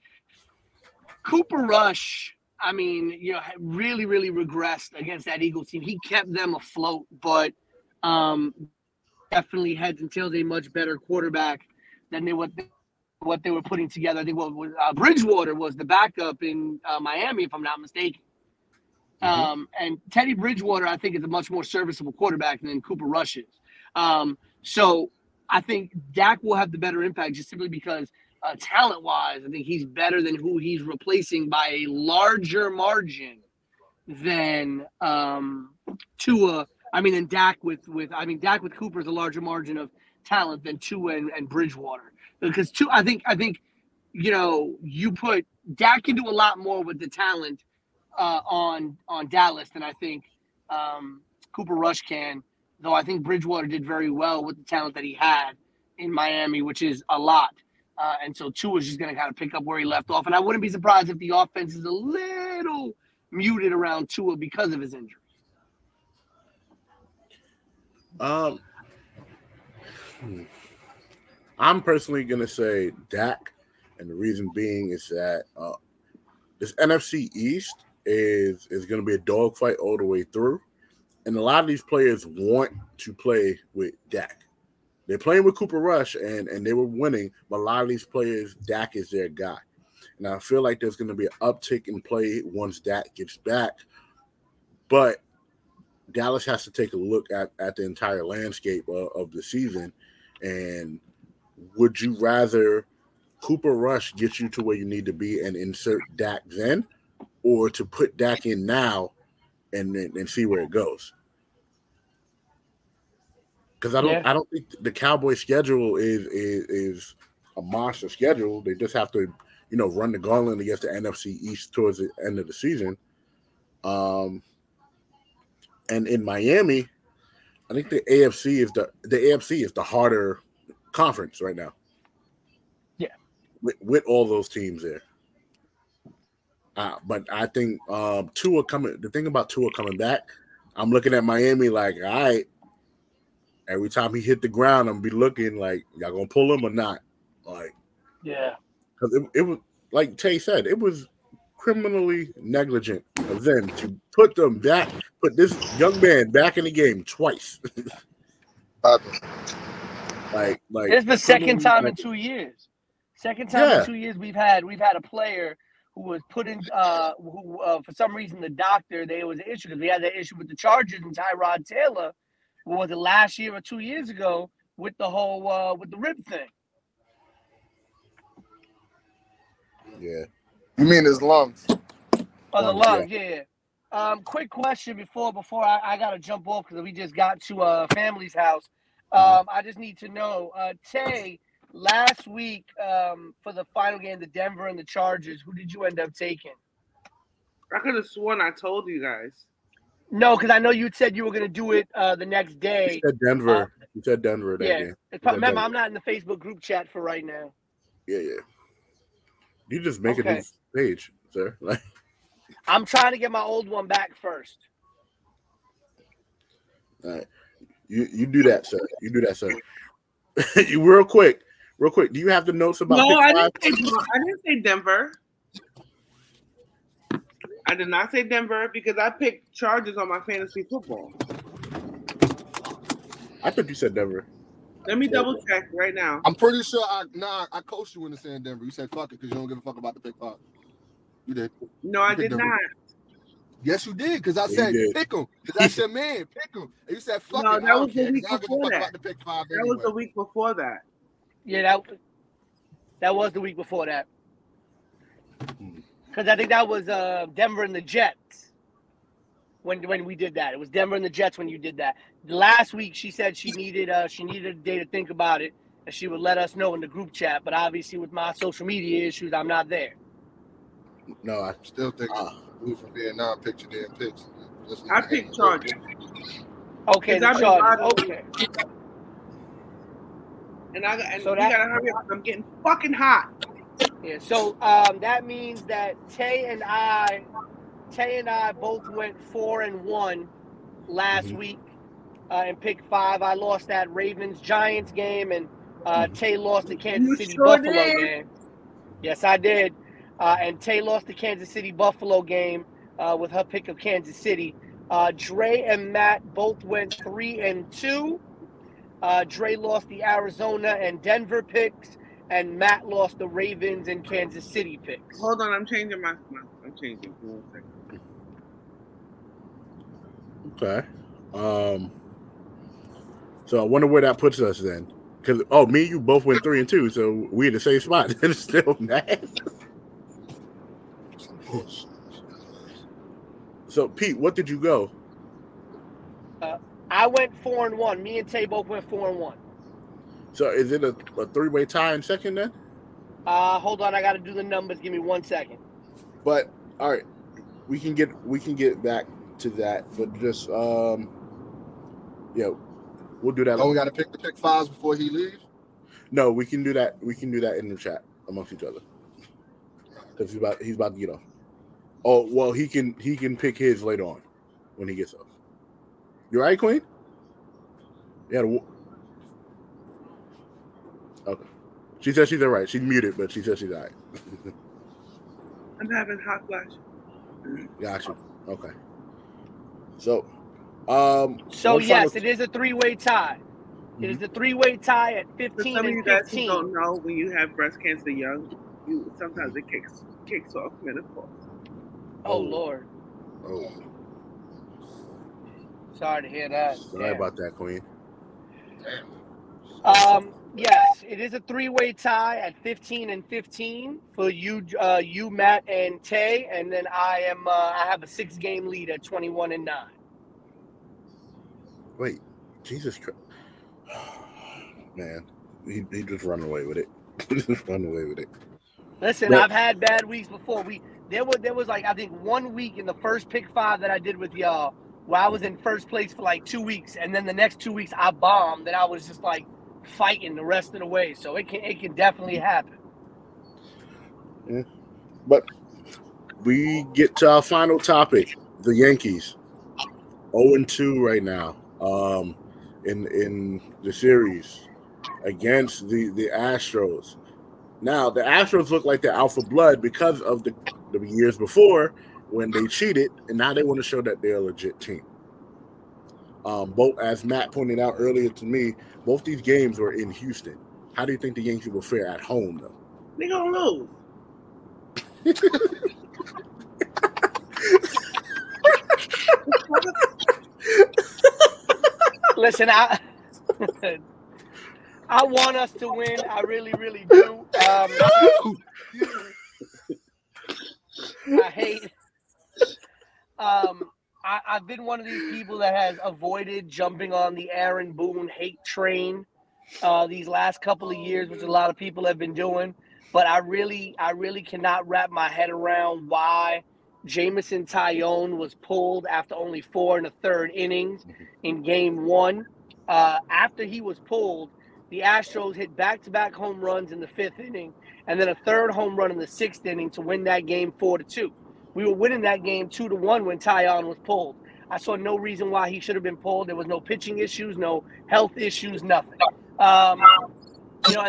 Cooper Rush, I mean, you know, really, really regressed against that Eagles team. He kept them afloat, but definitely heads and tails a much better quarterback than what they were putting together. I think Bridgewater was the backup in Miami, if I'm not mistaken. And Teddy Bridgewater, I think, is a much more serviceable quarterback than Cooper Rush is. So I think Dak will have the better impact just simply because talent-wise, I think he's better than who he's replacing by a larger margin than Tua. I mean, and Dak with Cooper is a larger margin of talent than Tua and Bridgewater. Because I think, you know, you put Dak can do a lot more with the talent on Dallas than I think Cooper Rush can, though I think Bridgewater did very well with the talent that he had in Miami, which is a lot. And so Tua is just going to kind of pick up where he left off. And I wouldn't be surprised if the offense is a little muted around Tua because of his injury. I'm personally going to say Dak, and the reason being is that this NFC East is going to be a dogfight all the way through. And a lot of these players want to play with Dak. They're playing with Cooper Rush, and they were winning, but a lot of these players, Dak is their guy. And I feel like there's going to be an uptick in play once Dak gets back. But Dallas has to take a look at the entire landscape of the season. And would you rather Cooper Rush get you to where you need to be and insert Dak then? Or to put Dak in now and see where it goes, because I don't think the Cowboys' schedule is a monster schedule. They just have to, you know, run the gauntlet against the NFC East towards the end of the season. And in Miami, I think the AFC is the harder conference right now. Yeah, with all those teams there. But I think Tua coming. The thing about Tua coming back, I'm looking at Miami like, all right. Every time he hit the ground, I'm be looking like, y'all gonna pull him or not? Like, yeah, because it was like Tay said, it was criminally negligent of them to put this young man back in the game twice. Like it's the second time in 2 years. In 2 years we've had a player who was put in who for some reason the doctor, they was an issue because we had that issue with the Chargers and Tyrod Taylor. Was it last year or 2 years ago with the whole with the rib thing? Yeah. You mean his lungs? Oh, the lungs, yeah. Quick question before I gotta jump off because we just got to family's house. I just need to know, Tay, last week for the final game, the Denver and the Chargers, who did you end up taking? I could have sworn I told you guys. No, because I know you said you were going to do it the next day. You said Denver. You said Denver. That game. Remember, I'm not in the Facebook group chat for right now. Yeah. You just make a new page, sir. Like, I'm trying to get my old one back first. All right. You do that, sir. You real quick. Do you have the notes about? No, I didn't say Denver. I did not say Denver because I picked Chargers on my fantasy football. I thought you said Denver. Let me double check right now. I'm pretty sure I coached you into saying Denver. You said fuck it because you don't give a fuck about the pick five. You did. No, I did not. Yes, you did because I said pick him because that's your man. Pick him. And you said fuck it. No, that was the week before that. That was the week before that. Yeah, that was the week before that. Because I think that was Denver and the Jets when we did that. It was Denver and the Jets when you did that. Last week she said she needed a day to think about it and she would let us know in the group chat. But obviously with my social media issues, I'm not there. No, I still think we from Vietnam picture damn picks. I picked Chargers. Okay, the Chargers. Okay. So you gotta hurry up. I'm getting fucking hot. Yeah, so that means that Tay and I both went 4-1 last week in pick five. I lost that Ravens Giants game, and Tay lost the Kansas City Buffalo game. Yes, I did. And Tay lost the Kansas City Buffalo game with her pick of Kansas City. Dre and Matt both went 3-2. Dre lost the Arizona and Denver picks. And Matt lost the Ravens and Kansas City picks. Hold on, I'm changing. Okay. So I wonder where that puts us then, because me and you both went 3-2, so we're in the same spot. It's still mad. So Pete, what did you go? I went 4-1. Me and Tay both went 4-1. So is it a three-way tie in second then? Hold on, I got to do the numbers. Give me 1 second. But all right, we can get back to that, but just we'll do that. Oh, we got to pick the pick fives before he leaves. No, we can do that. We can do that in the chat amongst each other because he's about to get off. Oh well, he can pick his later on when he gets off. You right, Queen? Yeah. Okay. She said she's all right. She's muted, but she said she's all right. I'm having hot flash. Gotcha. Okay. So, it is a three-way tie. Mm-hmm. It is a three-way tie at 15 and 15. For some of you guys who don't know, when you have breast cancer young, sometimes it kicks off menopause. Oh, Lord. Oh. Sorry to hear that. Sorry about that, Queen. Damn. Yes, it is a three-way tie at 15-15 for you, you, Matt, and Tay, and then I have a 6-game lead at 21-9. Wait, Jesus Christ, man, he just run away with it. Listen, I've had bad weeks before. There was like I think 1 week in the first pick five that I did with y'all where I was in first place for like 2 weeks, and then the next 2 weeks I bombed, and I was just like fighting the rest of the way, so it can definitely happen. Yeah. But We get to our final topic, the Yankees. 0-2 right now in the series against the Astros. Now, the Astros look like the alpha blood because of the years before when they cheated, and now they want to show that they're a legit team. Both, as Matt pointed out earlier to me, both these games were in Houston. How do you think the Yankees will fare at home, though? They're going to lose. Listen, I want us to win. I really, really do. I hate. I've been one of these people that has avoided jumping on the Aaron Boone hate train these last couple of years, which a lot of people have been doing. But I really cannot wrap my head around why Jamison Tyone was pulled after only 4 1/3 innings in Game 1. After he was pulled, the Astros hit back-to-back home runs in the 5th inning and then a third home run in the 6th inning to win that game 4-2. We were winning that game 2-1 when Tyone was pulled. I saw no reason why he should have been pulled. There was no pitching issues, no health issues, nothing. And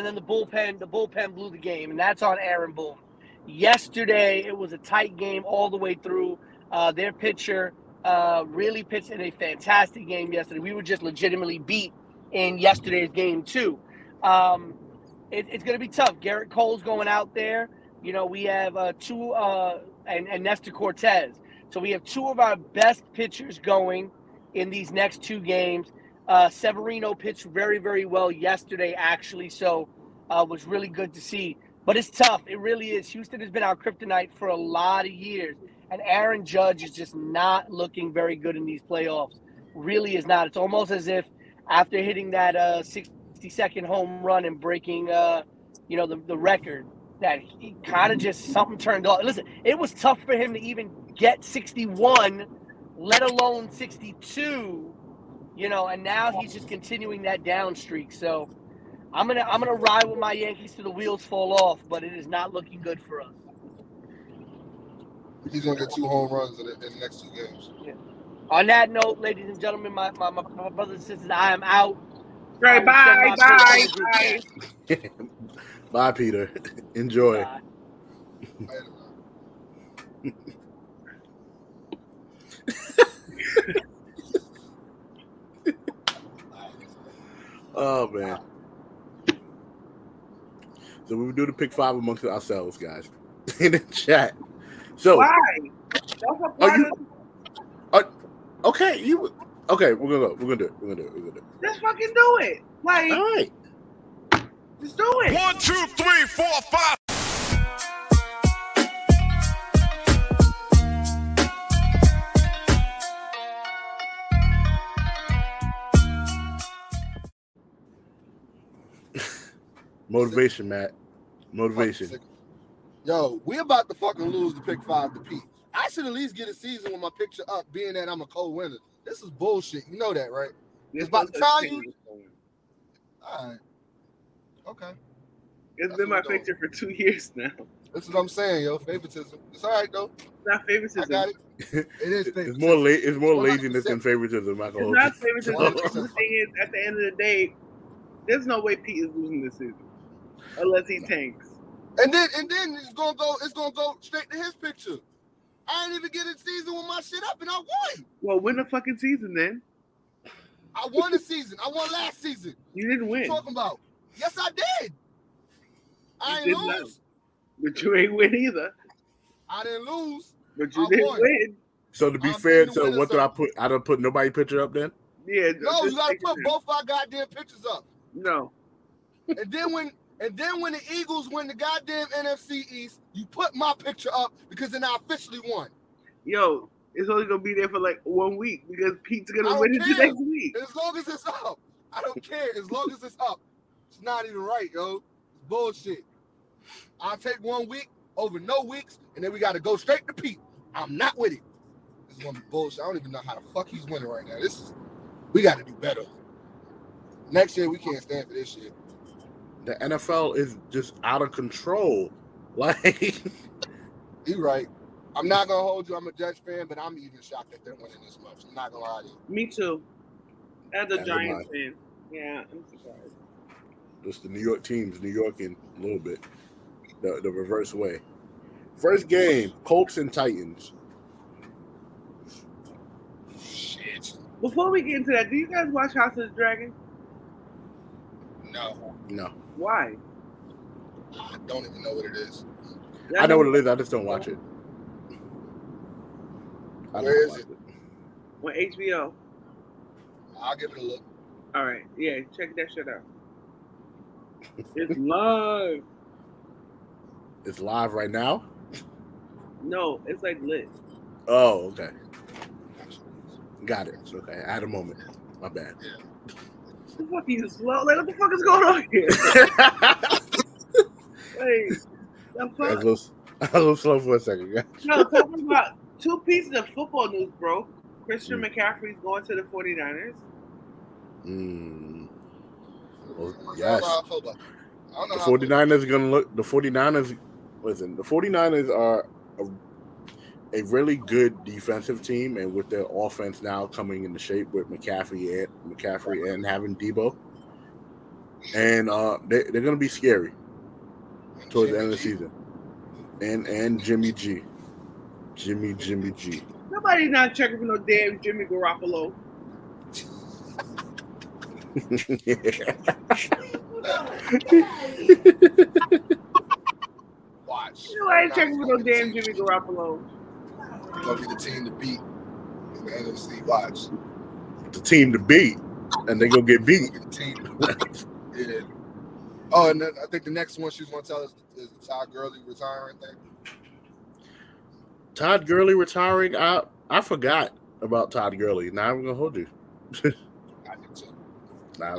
then the bullpen blew the game, and that's on Aaron Boone. Yesterday, it was a tight game all the way through. Their pitcher really pitched in a fantastic game yesterday. We were just legitimately beat in yesterday's game, too. It's going to be tough. Garrett Cole's going out there. You know, we have and Nestor Cortez. So we have two of our best pitchers going in these next two games. Severino pitched very, very well yesterday, actually. So was really good to see. But it's tough. It really is. Houston has been our kryptonite for a lot of years. And Aaron Judge is just not looking very good in these playoffs. Really is not. It's almost as if after hitting that 60-second home run and breaking, the record, that he kind of just something turned off. Listen, it was tough for him to even get 61, let alone 62, and now he's just continuing that down streak. So I'm gonna ride with my Yankees till the wheels fall off, but it is not looking good for us. He's gonna get two home runs in the next two games. Yeah. On that note, ladies and gentlemen, my brothers and sisters, I am out. Right, bye. Bye, Peter. Enjoy. Bye. Oh man. So we do the pick five amongst ourselves, guys, in the chat. So why? Okay, We're gonna do it. Let's fucking do it. Like, all right. Let's do it. 1, 2, 3, 4, 5. Motivation, Matt. Motivation. Yo, we about to fucking lose the pick five to Pete. I should at least get a season with my picture up, being that I'm a co-winner. This is bullshit. You know that, right? It's about the time you... All right. Okay. It's been my picture for 2 years now. That's what I'm saying, yo. Favoritism. It's all right, though. It's not favoritism. I got it. It is favoritism. It's more laziness than favoritism. It's not favoritism. The thing is, at the end of the day, there's no way Pete is losing this season. Unless he tanks. And then it's gonna go straight to his picture. I ain't even get a season with my shit up and I won. Well, win the fucking season then. I won the season. I won last season. You didn't win. What are you talking about? Yes, I did. I ain't lose. But you ain't win either. I didn't lose. But you didn't win. So to be fair, so what did I put? I done put nobody picture up then? Yeah. No, you gotta put both our goddamn pictures up. No. And then when the Eagles win the goddamn NFC East, you put my picture up because then I officially won. Yo, it's only gonna be there for like 1 week because Pete's gonna win it next week. As long as it's up, I don't care. As long as it's up, it's not even right, yo. It's bullshit. I'll take 1 week over no weeks, and then we gotta go straight to Pete. I'm not with it. This is gonna be bullshit. I don't even know how the fuck he's winning right now. We gotta do better. Next year we can't stand for this shit. The NFL is just out of control. Like, you're right. I'm not going to hold you. I'm a Jets fan, but I'm even shocked that they're winning this much. I'm not going to lie to you. Me too. As a Giants fan. Yeah, I'm surprised. Just the New York teams, New York in a little bit. The reverse way. First game, Colts and Titans. Shit. Before we get into that, do you guys watch House of the Dragon? No. No. Why? I don't even know what it is. I know what it is. I just don't watch it. Where is it? On HBO. I'll give it a look. All right. Yeah, check that shit out. It's live. It's live right now? No, it's like lit. Oh, okay. Got it. Okay, I had a moment. My bad. Yeah. The fuck you slow? Like, what the fuck is going on here? Wait. I was a little slow for a second. No, talking about two pieces of football news broke. Christian McCaffrey's going to the 49ers. Well, yes. The 49ers are a really good defensive team, and with their offense now coming into shape with McCaffrey and having Debo, and they're going to be scary towards the end of the season. And Jimmy G. Nobody's not checking for no damn Jimmy Garoppolo. Watch. Nobody's checking for no damn Jimmy Garoppolo. Gonna be the team to beat in the NFC. Watch. The team to beat, and they gonna get beat. Yeah. Oh, and I think the next one she's gonna tell us is the Todd Gurley retiring thing. Todd Gurley retiring. I forgot about Todd Gurley. Now I'm gonna hold you. I did too. How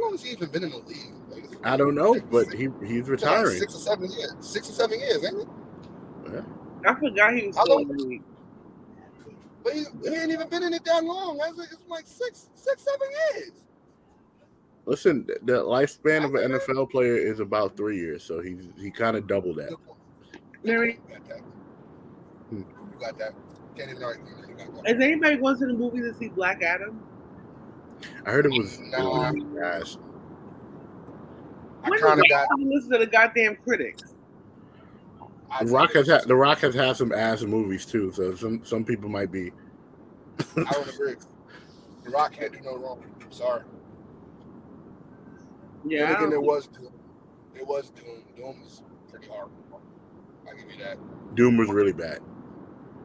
long has he even been in the league? Like, I don't know, but he's retiring. 6 or 7 years. 6 or 7 years, ain't it? Yeah. I forgot he was in the league. But he ain't even been in it that long. It's like 6, 7 years. Listen, the lifespan of an NFL player is about 3 years, so he kind of doubled that. Larry, you got that. Can't even argue. Is anybody going to the movies to see Black Adam? I heard it was. No, gosh. When do you listen to the goddamn critics? The Rock has had some ass movies too, so some people might be. I would agree. The Rock can't do no wrong. I'm sorry. Yeah. Again, Doom. Doom was pretty horrible. I give you that. Doom was really bad.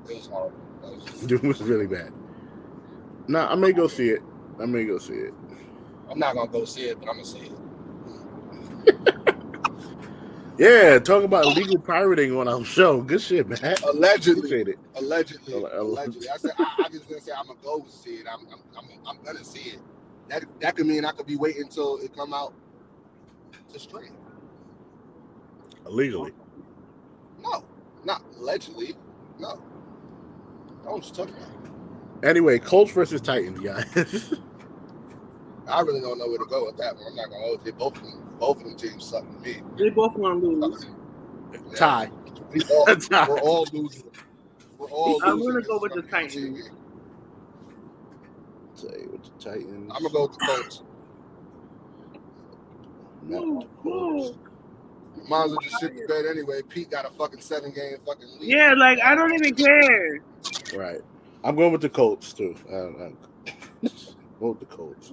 It was horrible. Doom was really bad. Nah, I may go see it. I'm not gonna go see it, but I'm gonna see it. Yeah, talk about illegal pirating on our show. Good shit, man. Allegedly. I said I just didn't say I'm gonna go see it. I'm gonna see it. That could mean I could be waiting until it come out to stream. Illegally. No, not allegedly. No. I was talking about. Anyway, Colts versus Titans, guys. I really don't know where to go with that one. I'm not gonna hold you. Both of them teams suck to me. They both want to lose. Yeah. Tie. We're all losing. I'm gonna go with the Titans. I'm gonna go with the Colts. Might as well just shit the bed anyway. Pete got a fucking 7-game fucking lead. Yeah, like I don't even care. Right. I'm going with the Colts too. Both the Colts.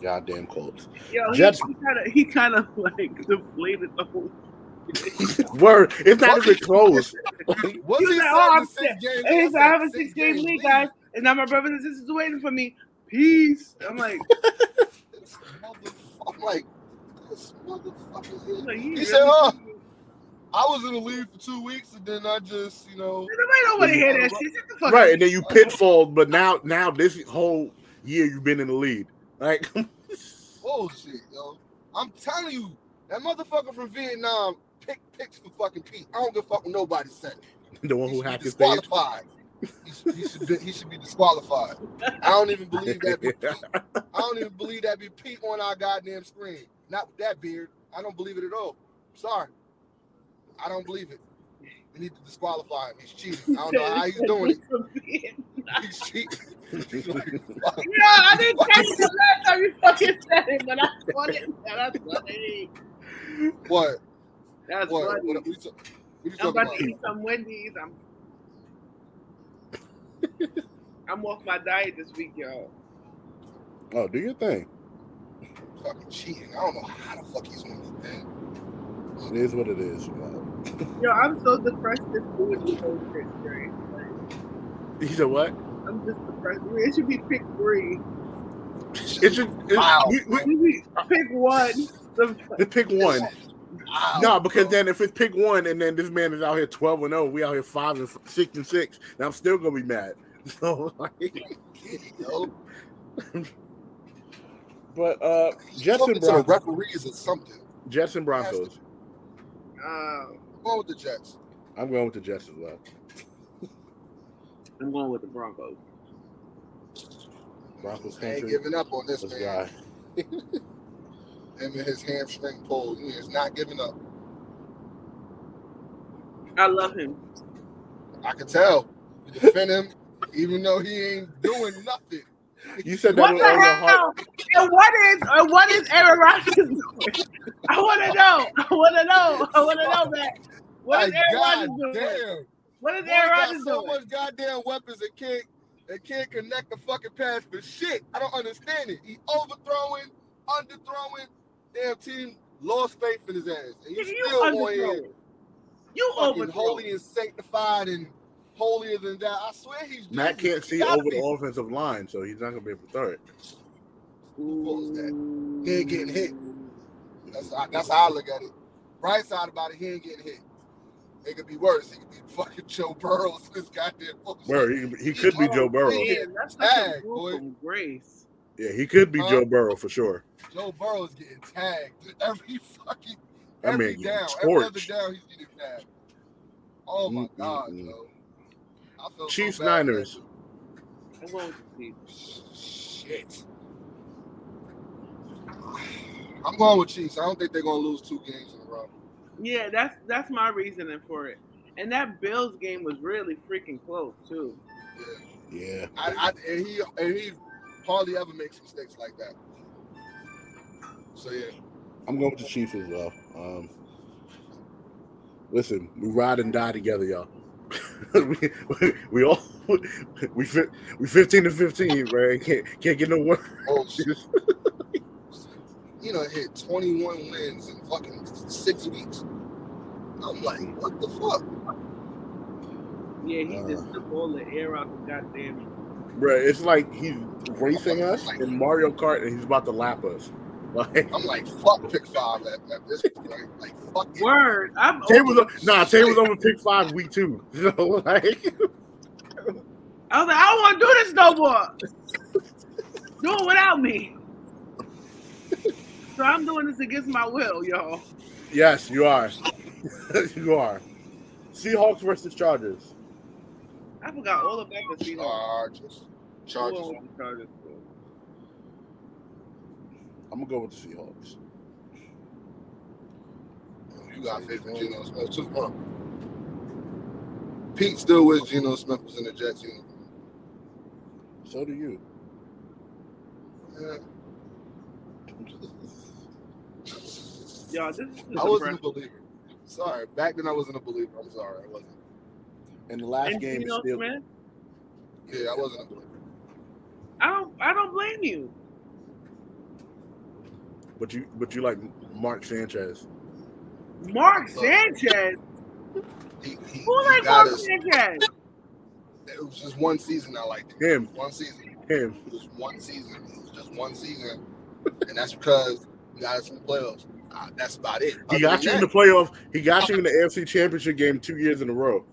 Goddamn Colts. Yo, Jets. He kind of like deflated the whole word. It's not even close. He said, I have a 6-game lead, guys, and now my brothers and sisters are waiting for me. Peace. I'm like, this motherfucker. Like, he said, I was in the league for 2 weeks, and then I just, nobody don't want to hear that shit. Shut the fuck right, up. And then you pitfalled, but now this whole year you've been in the lead. Like, bullshit, yo. I'm telling you, that motherfucker from Vietnam picks for fucking Pete. I don't give a fuck what nobody said. The one who hacked his face. He should be disqualified. I don't even believe that be Pete. I don't even believe that be Pete on our goddamn screen. Not with that beard. I don't believe it at all. I'm sorry. I don't believe it. We need to disqualify him. He's cheating. I don't know how he's doing it. He's cheating. He's like, I didn't tell you the last time you fucking said it, but I thought it. That's funny. What? That's what? Funny. What are you I'm about to eat some Wendy's. I'm off my diet this week, y'all. Oh, do your thing. Fucking cheating. I don't know how the fuck he's doing that. It is what it is. Yo, I'm so depressed this food is so great. You said what? I'm just depressed. It should be pick three. It should. Wow. We pick one. The pick one. Wow. No, because then if it's pick one and then this man is out here 12-0, we out here 5-6, and I'm still gonna be mad. So like, but Jets and Broncos. Referees or something. Jets and Broncos. I'm going with the Jets. I'm going with the Jets as well. I'm going with the Broncos. Broncos country. I ain't giving up on this man. Him and his hamstring pull. He is not giving up. I love him. I can tell. You defend him, even though he ain't doing nothing. You said that. What the hell? And what is Aaron Rodgers doing? I want to know. I want to know that. What is Aaron Rodgers doing? Damn. What is Aaron Rodgers doing? So much goddamn weapons that can't connect the fucking pass for shit. I don't understand it. He overthrowing, underthrowing. Damn team lost faith in his ass. And he's still going in. You overthrow. Holy and sanctified and holier than that. I swear he's just, Matt can't see over the offensive line, so he's not gonna be able to throw it. What was that? He ain't getting hit. That's how I look at it. Bright side about it, he ain't getting hit. It could be worse. He could be fucking Joe Burrow. This goddamn bullshit. He could be Joe Burrow. Man, that's tag, boy. Grace. Yeah, he could be Joe Burrow for sure. Joe Burrow's getting tagged every other down he's getting tagged. Oh my god, Joe. Chiefs so Niners. I'm going with the Chiefs. Shit. I'm going with Chiefs. I don't think they're going to lose 2 games in a row. Yeah, that's my reasoning for it. And that Bills game was really freaking close too. Yeah. He hardly ever makes mistakes like that. So yeah, I'm going with the Chiefs as well. Listen, we ride and die together, y'all. we 15-15, man. Can't get no worse. Oh, shit. You know, hit 21 wins in fucking 6 weeks. I'm like, what the fuck? Yeah, he just took all the air out the goddamn. Bruh, it's like he's racing us in Mario Kart and he's about to lap us. Like, I'm like, fuck pick 5 at this point. Like, fuck it. Word. Taylor's over pick 5 week 2. You know, like, I was like, I don't want to do this no more. Do it without me. So I'm doing this against my will, y'all. Yes, you are. You are. Seahawks versus Chargers. I forgot all about the Seahawks. Chargers. I'm going to go with the Seahawks. You got faith in Geno Smith, too, huh? Pete still wishes Geno Smith was in the Jets uniform. So do you. Yeah. Yo, I wasn't a believer. Sorry. Back then, I wasn't a believer. I'm sorry. I wasn't. And the last game Geno is still... Smith? Yeah, I wasn't a believer. I don't blame you. But you like Mark Sanchez. Mark Sanchez? Who like Mark Sanchez? It was just one season I liked him. It was just one season. And that's because he got us in the playoffs. That's about it. He got you in the playoffs. He got you in the AFC Championship game 2 years in a row.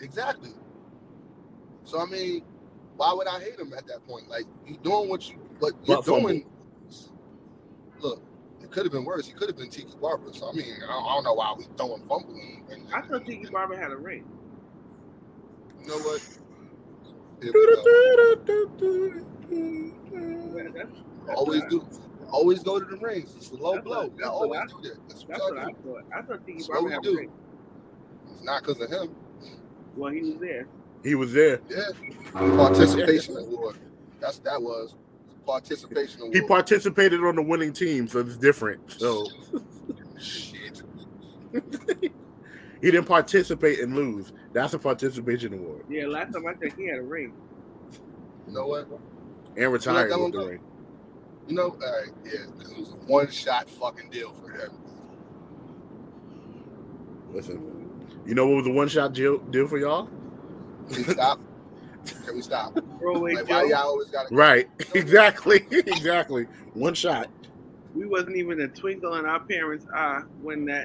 Exactly. So, I mean, why would I hate him at that point? Like, you're doing what you're doing. Look, it could have been worse. He could have been Tiki Barber. So, I mean, I don't know why we throwing fumbling. I thought Tiki Barber had a ring. You know what? Always go to the rings. It's a low blow. I always do that. That's what I thought. I thought Tiki Barber had a ring. It's not because of him. Well, he was there. He was there. Yeah. Participation award. That was participation award. He participated on the winning team, so it's different. So shit. He didn't participate and lose. That's a participation award. Yeah, last time I said he had a ring. You know what? And retired with the ring. You know, yeah, it was a one-shot fucking deal for him. Listen, you know what was a one-shot deal for y'all? Can we stop? Like, why y'all always gotta right. Exactly. One shot. We wasn't even a twinkle in our parents' eye when they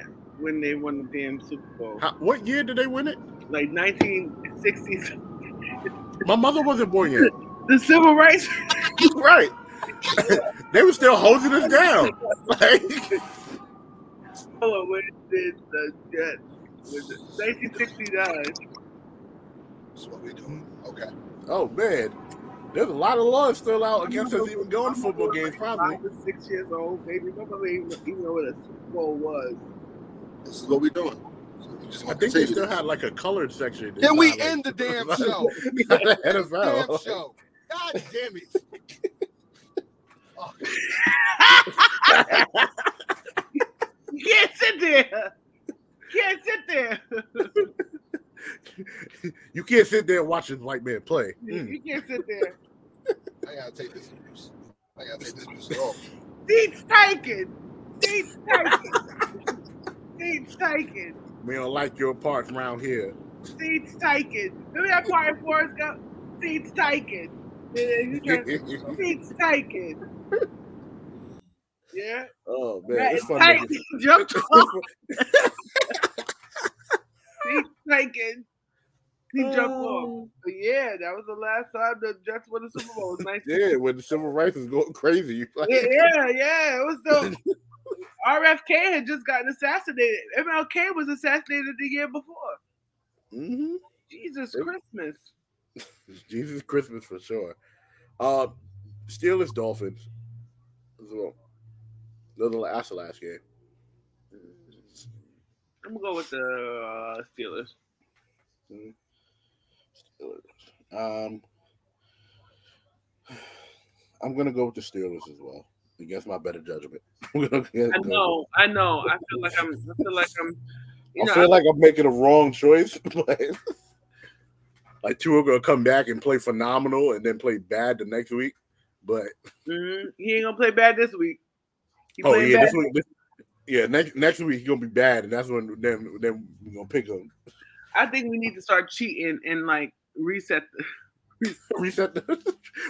won the damn Super Bowl. What year did they win it? Like 1960s. My mother wasn't born yet. The civil rights. Right. They were still holding us down. Like, oh, when did the Jets? Was it 1969? That's what we're doing. Okay. Oh man, there's a lot of laws still out against us even going to football games. Probably 5 or 6 years old, baby. Nobody even know what a Super Bowl was. This is what we're doing. So I think they still had like a colored section. Then we end the damn show. The NFL. Damn show. God damn it. Oh. You can't sit there. You can't sit there watching white man play. You can't sit there. I gotta take this off. Seats taken. We don't like your parts around here. Seats taken. Remember that part of Forrest Gump? Seats taken. Seats taken. Yeah. Oh man, it's funny. Jumped off. Seats taken. He jumped off. But yeah, that was the last time the Jets won the Super Bowl. It was nice. Yeah, when the civil rights was going crazy. Yeah. It was dope. RFK had just gotten assassinated. MLK was assassinated the year before. Mm-hmm. Christmas. Jesus Christmas for sure. Steelers Dolphins. That's the last game. I'm gonna go with the Steelers. Steelers. I'm gonna go with the Steelers as well. Against my better judgment. I know. I feel like I'm. I feel like I'm making a wrong choice. Like Tua gonna come back and play phenomenal, and then play bad the next week. But he ain't gonna play bad this week. This week. Next week he's gonna be bad, and that's when then we're gonna pick him. I think we need to start cheating and like reset the records.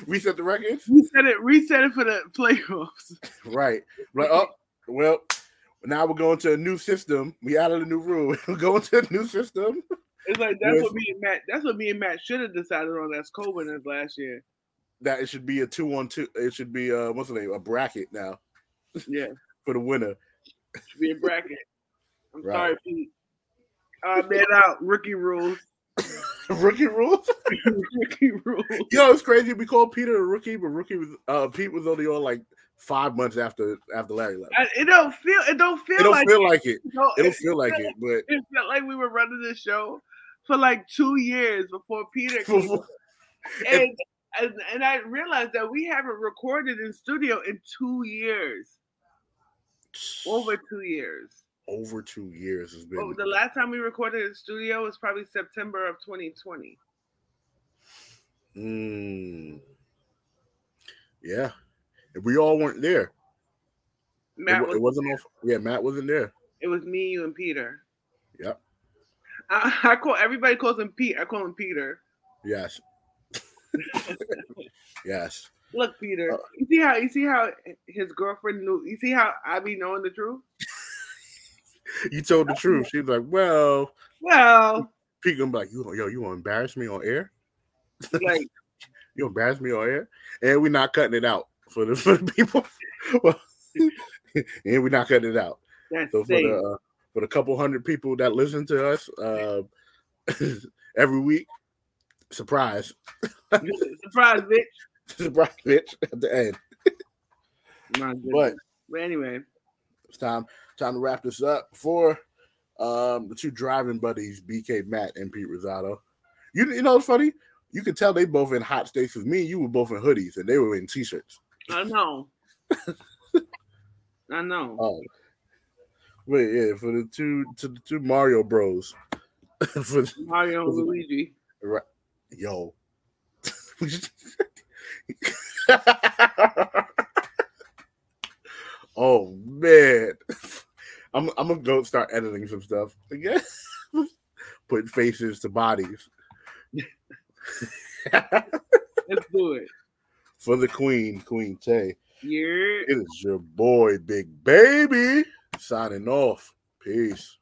Reset it for the playoffs. Right. Like, oh well, now we're going to a new system. We out of the new rule. We're going to a new system. It's like that's what me and Matt should have decided on as co-winners last year. That it should be a 2-on-2. It should be what's the name? A bracket now. Yeah. For the winner. It should be a bracket. I'm sorry, Pete. Man out, rookie rules. Rookie rules? Rookie rules. Yo, it's crazy. We called Peter a rookie, but Pete was only on like 5 months after Larry left. It don't feel like it. It don't feel like it. But it felt like we were running this show for like 2 years before Peter came. And I realized that we haven't recorded in studio in 2 years. Over 2 years has been. Oh, the last time we recorded in studio was probably September of 2020. Yeah. And we all weren't there. Matt wasn't there. It was me, you, and Peter. Yep. I call everybody calls him Pete. I call him Peter. Yes. Yes. Look, Peter. You see how his girlfriend knew. You see how I be knowing the truth. You told the truth. She was like, "Well." Pete gonna be like, "You want to embarrass me on air? Like, you embarrass me on air?" And we're not cutting it out for the people. And we're not cutting it out. That's so safe. For the couple hundred people that listen to us every week, surprise. Surprise, bitch. At the end. But anyway, it's time to wrap this up. For The two driving buddies, BK Matt and Pete Rosado. You know what's funny? You could tell they both in hot states with me. And you were both in hoodies, and they were in t-shirts. I know. I know. Wait, yeah, for the two Mario Bros. For Mario and Luigi. Right. Yo. Oh man. I'm gonna go start editing some stuff. I guess. Put faces to bodies. Let's do it. For the Queen Tay. Yeah. It is your boy, Big Baby, signing off. Peace.